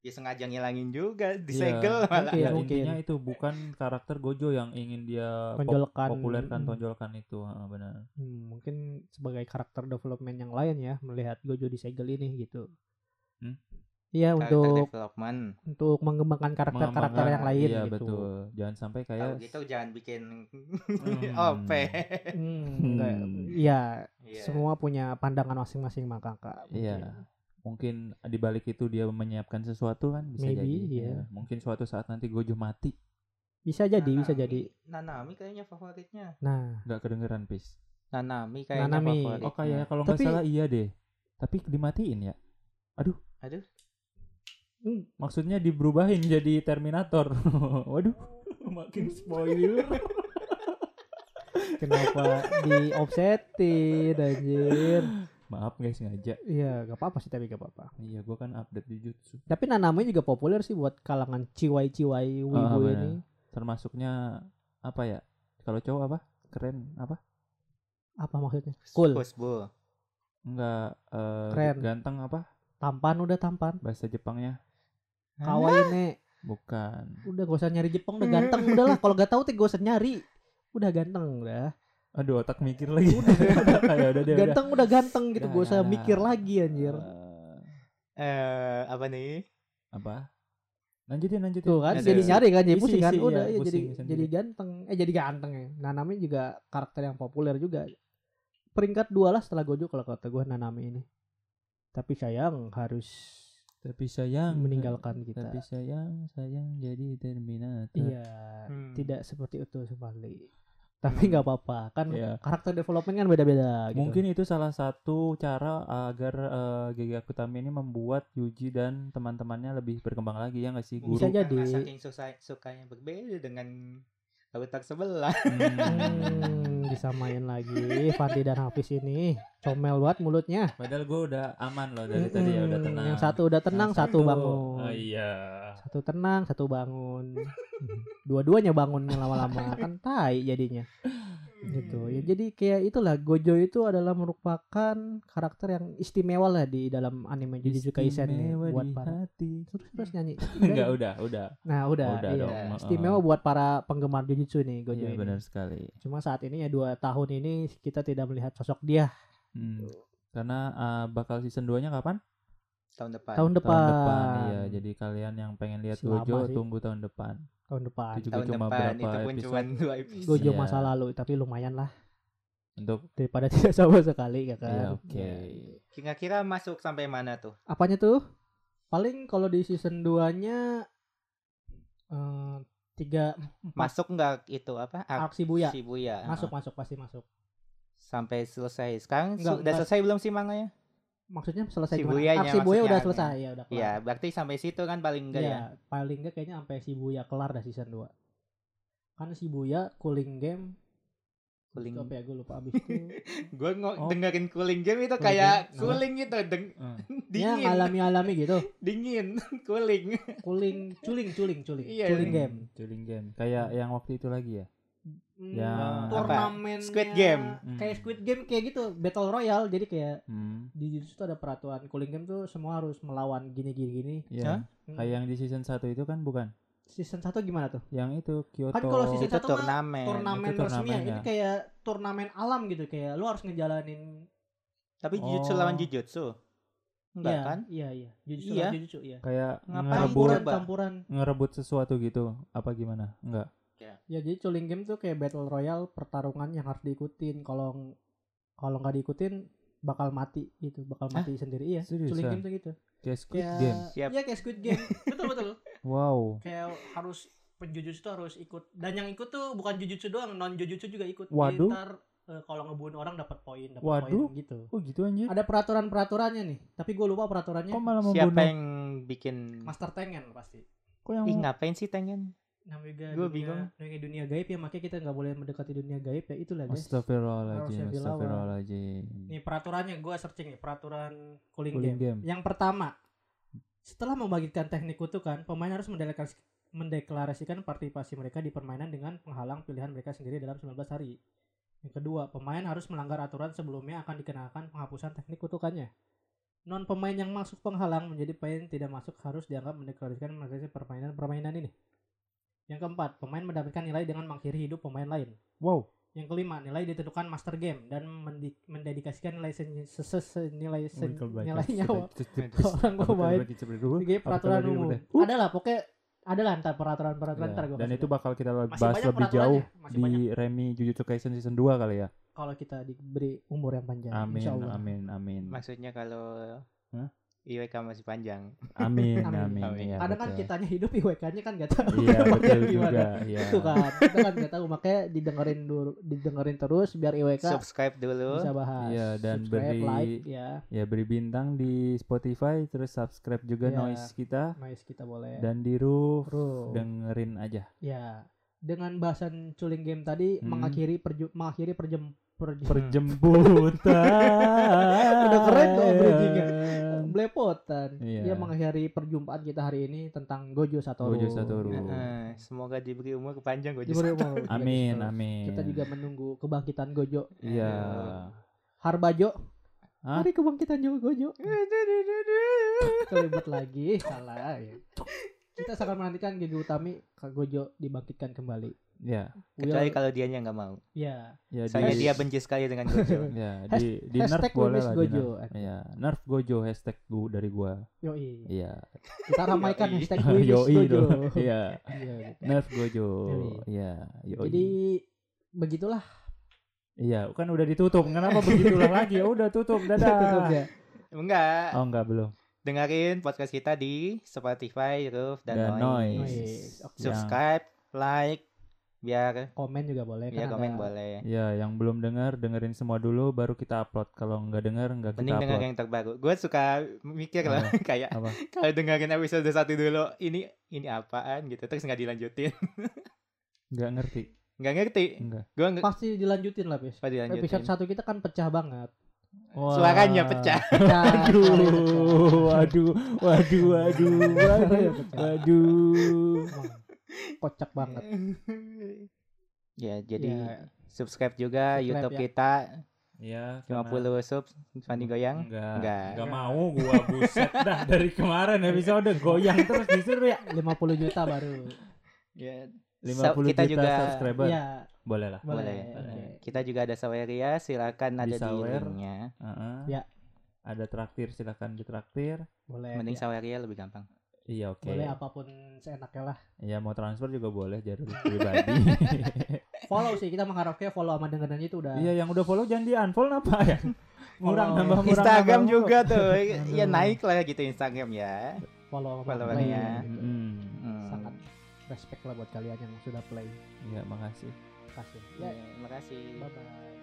dia sengaja ngilangin juga, disegel yeah. malah. Okay, ya, mungkin. Intinya itu bukan karakter Gojo yang ingin dia tonjolkan. populerkan, tonjolkan itu. Ah, benar. Hmm, mungkin sebagai karakter development yang lain ya, melihat Gojo disegel ini gitu. Iya hmm? untuk untuk mengembangkan karakter-karakter yang lain iya, gitu. Betul. Jangan sampai kayak gitu, jangan bikin hmm. O P. Hmm, iya, hmm. yeah. semua punya pandangan masing-masing maka. Iya. Mungkin di balik itu dia menyiapkan sesuatu kan bisa Maybe, jadi. Iya. Ya. Mungkin suatu saat nanti Gojo mati. Bisa jadi, Nanami. bisa jadi. Nanami kayaknya favoritnya. Nah, enggak kedengeran, Pis. Nanami kayaknya Nanami. favorit. Oh, kayak kalau enggak salah iya deh. Tapi dimatiin ya. Aduh, aduh. Hmm. Maksudnya diberubahin jadi Terminator. Waduh, makin spoiler. Kenapa di offsetin anjir? Maaf guys, sengaja. Iya, enggak apa-apa sih, tapi enggak apa-apa. Iya, gua kan update Jujutsu. Tapi Nanami juga populer sih buat kalangan ciwai-ciwai wibu oh, ini. Termasuknya apa ya? Kalau cowok apa? Keren apa? Apa maksudnya? Cool. Bosbo. Enggak uh, ganteng apa? Tampan, udah tampan. Bahasa Jepangnya kawaii ne. Bukan. Udah gak usah nyari Jepang, udah ganteng. Udah lah, kalau gak tahu tuh gak usah nyari. Udah ganteng, udah. Aduh, otak mikir lagi. Udah, Ayo, udah, deh, ganteng, udah. udah ganteng gitu, nah, gak usah mikir lagi anjir. Eh, uh, apa nih? Apa? Lanjutin lanjutin. Tuh kan ya, jadi ya. nyari kan, jadi pusing kan. Udah iya, iya, jadi sendiri. jadi ganteng. Eh jadi ganteng ya. Nanami juga karakter yang populer juga. Peringkat dua lah setelah Gojo kalau kata gue Nanami ini. Tapi sayang harus tapi sayang meninggalkan kita. Tapi sayang sayang jadi Terminator. Iya, hmm. tidak seperti Utsu Sumali. Tapi nggak apa-apa kan yeah. karakter development kan beda-beda gitu. Mungkin itu salah satu cara agar uh, Gege Akutami ini membuat Yuji dan teman-temannya lebih berkembang lagi, ya nggak sih guru? Bisa jadi. Karena saking sukanya berbeda dengan kawitak sebelah. Hmm, disamain lagi Fadli dan Hafiz ini comel banget mulutnya. Padahal gue udah aman loh dari hmm, tadi ya, udah tenang. Yang satu udah tenang, yang satu, satu bangun. Oh, iya. Satu tenang, satu bangun. Dua-duanya bangunnya lama-lama kan tai jadinya gitu ya. Jadi kayak itulah, Gojo itu adalah merupakan karakter yang istimewa lah di dalam anime Jujutsu Kaisen buat para hati. terus terus nyanyi enggak udah udah nah udah, udah iya. dong. Istimewa buat para penggemar Jujutsu nih Gojo ya, ini benar sekali. Cuma saat ini ya dua tahun ini kita tidak melihat sosok dia hmm. karena uh, bakal season dua nya kapan? Tahun depan. Tahun depan. Tahun depan. Iya, jadi kalian yang pengen lihat Selama Gojo sih. tunggu tahun depan. Tahun depan. Itu tahun cuma depan berapa itu pun cuma dua episode. Gojo yeah. masa lalu, tapi lumayan lah. Untuk daripada tidak sama sekali ya kan. Yeah, oke. Okay. Kira-kira masuk sampai mana tuh? Apanya tuh? Paling kalau di season dua-nya eh tiga masuk enggak itu apa? Arc Shibuya. Shibuya. Masuk masuk pasti masuk. Sampai selesai. Sekarang enggak, sudah enggak. selesai belum sih manganya? Maksudnya selesai Shibuya-nya, aksi Shibuya udah selesai ya udah kelar. Ya, berarti sampai situ kan paling enggak ya. ya. Paling enggak kayaknya sampai Shibuya kelar dah season dua. Kan Shibuya Culling Game. Culling apa ya gue lupa abis itu. Gue oh. dengerin Culling Game itu kayak cooling gitu, deng- hmm. dingin. Ya, alami-alami gitu. Dingin, cooling. Cooling, culing, culing, culing. Yeah. Culling Game. Culling Game. Kayak yang waktu itu lagi ya. Ya, turnamen Squid Game. Hmm. Kayak Squid Game kayak gitu, Battle Royale. Jadi kayak hmm. di Jujutsu tuh ada peraturan Culling Game tuh semua harus melawan gini-gini gini. Ya. Hmm. Kayak yang di season satu itu kan bukan? Season satu gimana tuh? Yang itu Kyoto. Kan kalau season satu turnamen, turnamen resmi ya. Ini kayak turnamen alam gitu, kayak lu harus ngejalanin tapi Jujutsu oh. lawan Jujutsu. Enggak ya, kan? Iya, iya. Jujutsu iya. lawan Jujutsu ya. Kayak ngerebut campuran. Ngerebut sesuatu gitu. Apa gimana? Enggak. Yeah. Ya jadi Culling Game tuh kayak Battle Royale, pertarungan yang harus diikutin. Kalau kalau nggak diikutin bakal mati gitu, bakal Hah? mati sendiri. Iya. Seriusan? Culling Game tuh gitu. Kayak Squid kayak, Game. Siap. Iya kayak Squid Game. Betul betul. Wow. Kayak harus penjujutsu tuh harus ikut. Dan yang ikut tuh bukan jujutsu doang, non jujutsu juga ikut. Waduh. Ntar eh, kalau ngebunuh orang dapat poin, dapat poin gitu. Waduh. Oh gitu anjir. Ada peraturan-peraturannya nih. Tapi gue lupa peraturannya. Kok malah membunuh? Siapa yang bikin? Master Tengen pasti. Kok yang Ih, ngapain sih Tengen? Namanya gue bingung dunia, dunia gaib ya, makanya kita nggak boleh mendekati dunia gaib ya, itulah guys. Astagfirullahaladzim, astagfirullahaladzim. Nih peraturannya gue searching nih, peraturan Culling Game. Game. Yang pertama, setelah membagikan teknik kutukan, pemain harus mendeklarasikan, mendeklarasikan partisipasi mereka di permainan dengan penghalang pilihan mereka sendiri dalam sembilan belas hari. Yang kedua, pemain harus melanggar aturan sebelumnya akan dikenakan penghapusan teknik kutukannya. Non pemain yang masuk penghalang menjadi pemain tidak masuk harus dianggap mendeklarasikan mengenai permainan-permainan ini. Yang keempat, pemain mendapatkan nilai dengan mengakhiri hidup pemain lain. Wow. Yang kelima, nilai ditentukan master game dan mendik- mendedikasikan nilai senilai sen- nilai sen- nilai nyawa. Orang gue main. Jadi peraturan umum. Adalah pokoknya adalah antar peraturan-peraturan antar. Dan itu bakal kita bahas lebih jauh di Remi Jujutsu Kaisen season dua kali ya. Kalau kita diberi umur yang panjang. Amin, amin, amin. Maksudnya kalau I W K masih panjang. Amin, amin. amin. Kadang ya, kan betul. Kitanya hidup, I W K-nya kan nggak tahu. Iya, betul juga. Iya. Itu kan, kita kan nggak tahu. Makanya didengerin dulu, didengerin terus biar I W K subscribe dulu. Bisa bahas. Iya, dan subscribe, beri like, ya. Ya, beri bintang di Spotify, terus subscribe juga ya, noise kita. Noise kita boleh. Dan di roof, roof. dengerin aja. Ya, dengan bahasan Culling Game tadi hmm. mengakhiri perju- mengakhiri perjem perjem- perjemputan. Udah keren tuh bridging-nya. Belepotan. Iya. Dia mengakhiri perjumpaan kita hari ini tentang Gojo Satoru. Gojo Satoru. Nah, semoga diberi umur kepanjang Gojo Satoru. Amin, amin. Kita juga menunggu kebangkitan Gojo. Iya. Harbajo. Hah? Hari kebangkitan Gojo. Terlibat lagi. Salah ya. Kita sangat menantikan Gege Akutami Gojo dibangkitkan kembali. Ya. Kecuali kalau dianya nggak mau. Ya. Ya soalnya di... dia benci sekali dengan Gojo. Ya. Di, di nerf boleh lah. Gojo. Nerf. Ya. Nerf Gojo hashtag gue dari gue. Yoi. Iya. Kita ramaikan hashtag gue Gojo. Iya. Nerf Gojo. Iya. Jadi begitulah. Iya. Kan udah ditutup. Kenapa begitulah lagi? Udah tutup. Dadah. Tutup ya. Enggak. Oh enggak belum. Dengerin podcast kita di Spotify, Roof, dan, dan Noise. Noise. Okay. Subscribe, like, biar komen juga boleh. Biar kan komen ada... boleh. Ya, yang belum dengar dengerin semua dulu, baru kita upload. Kalau nggak dengar nggak kita upload. Mending dengar yang terbaru. Gue suka mikir loh, kayak kalau dengerin episode satu dulu, ini ini apaan gitu, terus nggak dilanjutin. Nggak ngerti. Nggak ngerti. Gue nge- pasti dilanjutin lah, bis. Pasti dilanjutin. Episode satu kita kan pecah banget. Wow. Suaranya pecah. Aduh, waduh, waduh, waduh, waduh, waduh. Kocak banget. Ya, jadi ya. subscribe juga subscribe YouTube ya. kita. Ya, lima puluh sub Fani goyang. Enggak, enggak. Enggak mau gua, buset dah dari kemarin episode goyang terus disuruh ya. lima puluh juta baru. Ya. lima puluh kita juta juga, subscriber ya, boleh lah boleh, boleh. boleh. Kita juga ada Saweria, silakan ada di linknya. Uh-huh. Ya, ada traktir, silakan ditraktir. Boleh. Mending ya. Saweria lebih gampang. Iya, oke. Okay. Boleh apapun seenaknya lah. Iya, mau transfer juga boleh, jalur pribadi. Follow sih, kita mengharapkan follow sama dengerannya itu udah. Iya, yang udah follow jangan di unfollow apa ya. Murang nambah murang. Instagram nambah juga tuh, ya naik lah gitu Instagram ya. Follow followernya. Gitu. Hmm. Hmm. Sangat respect lah buat kalian yang sudah play. Iya, makasih. Makasih. Ya, makasih. Bye bye.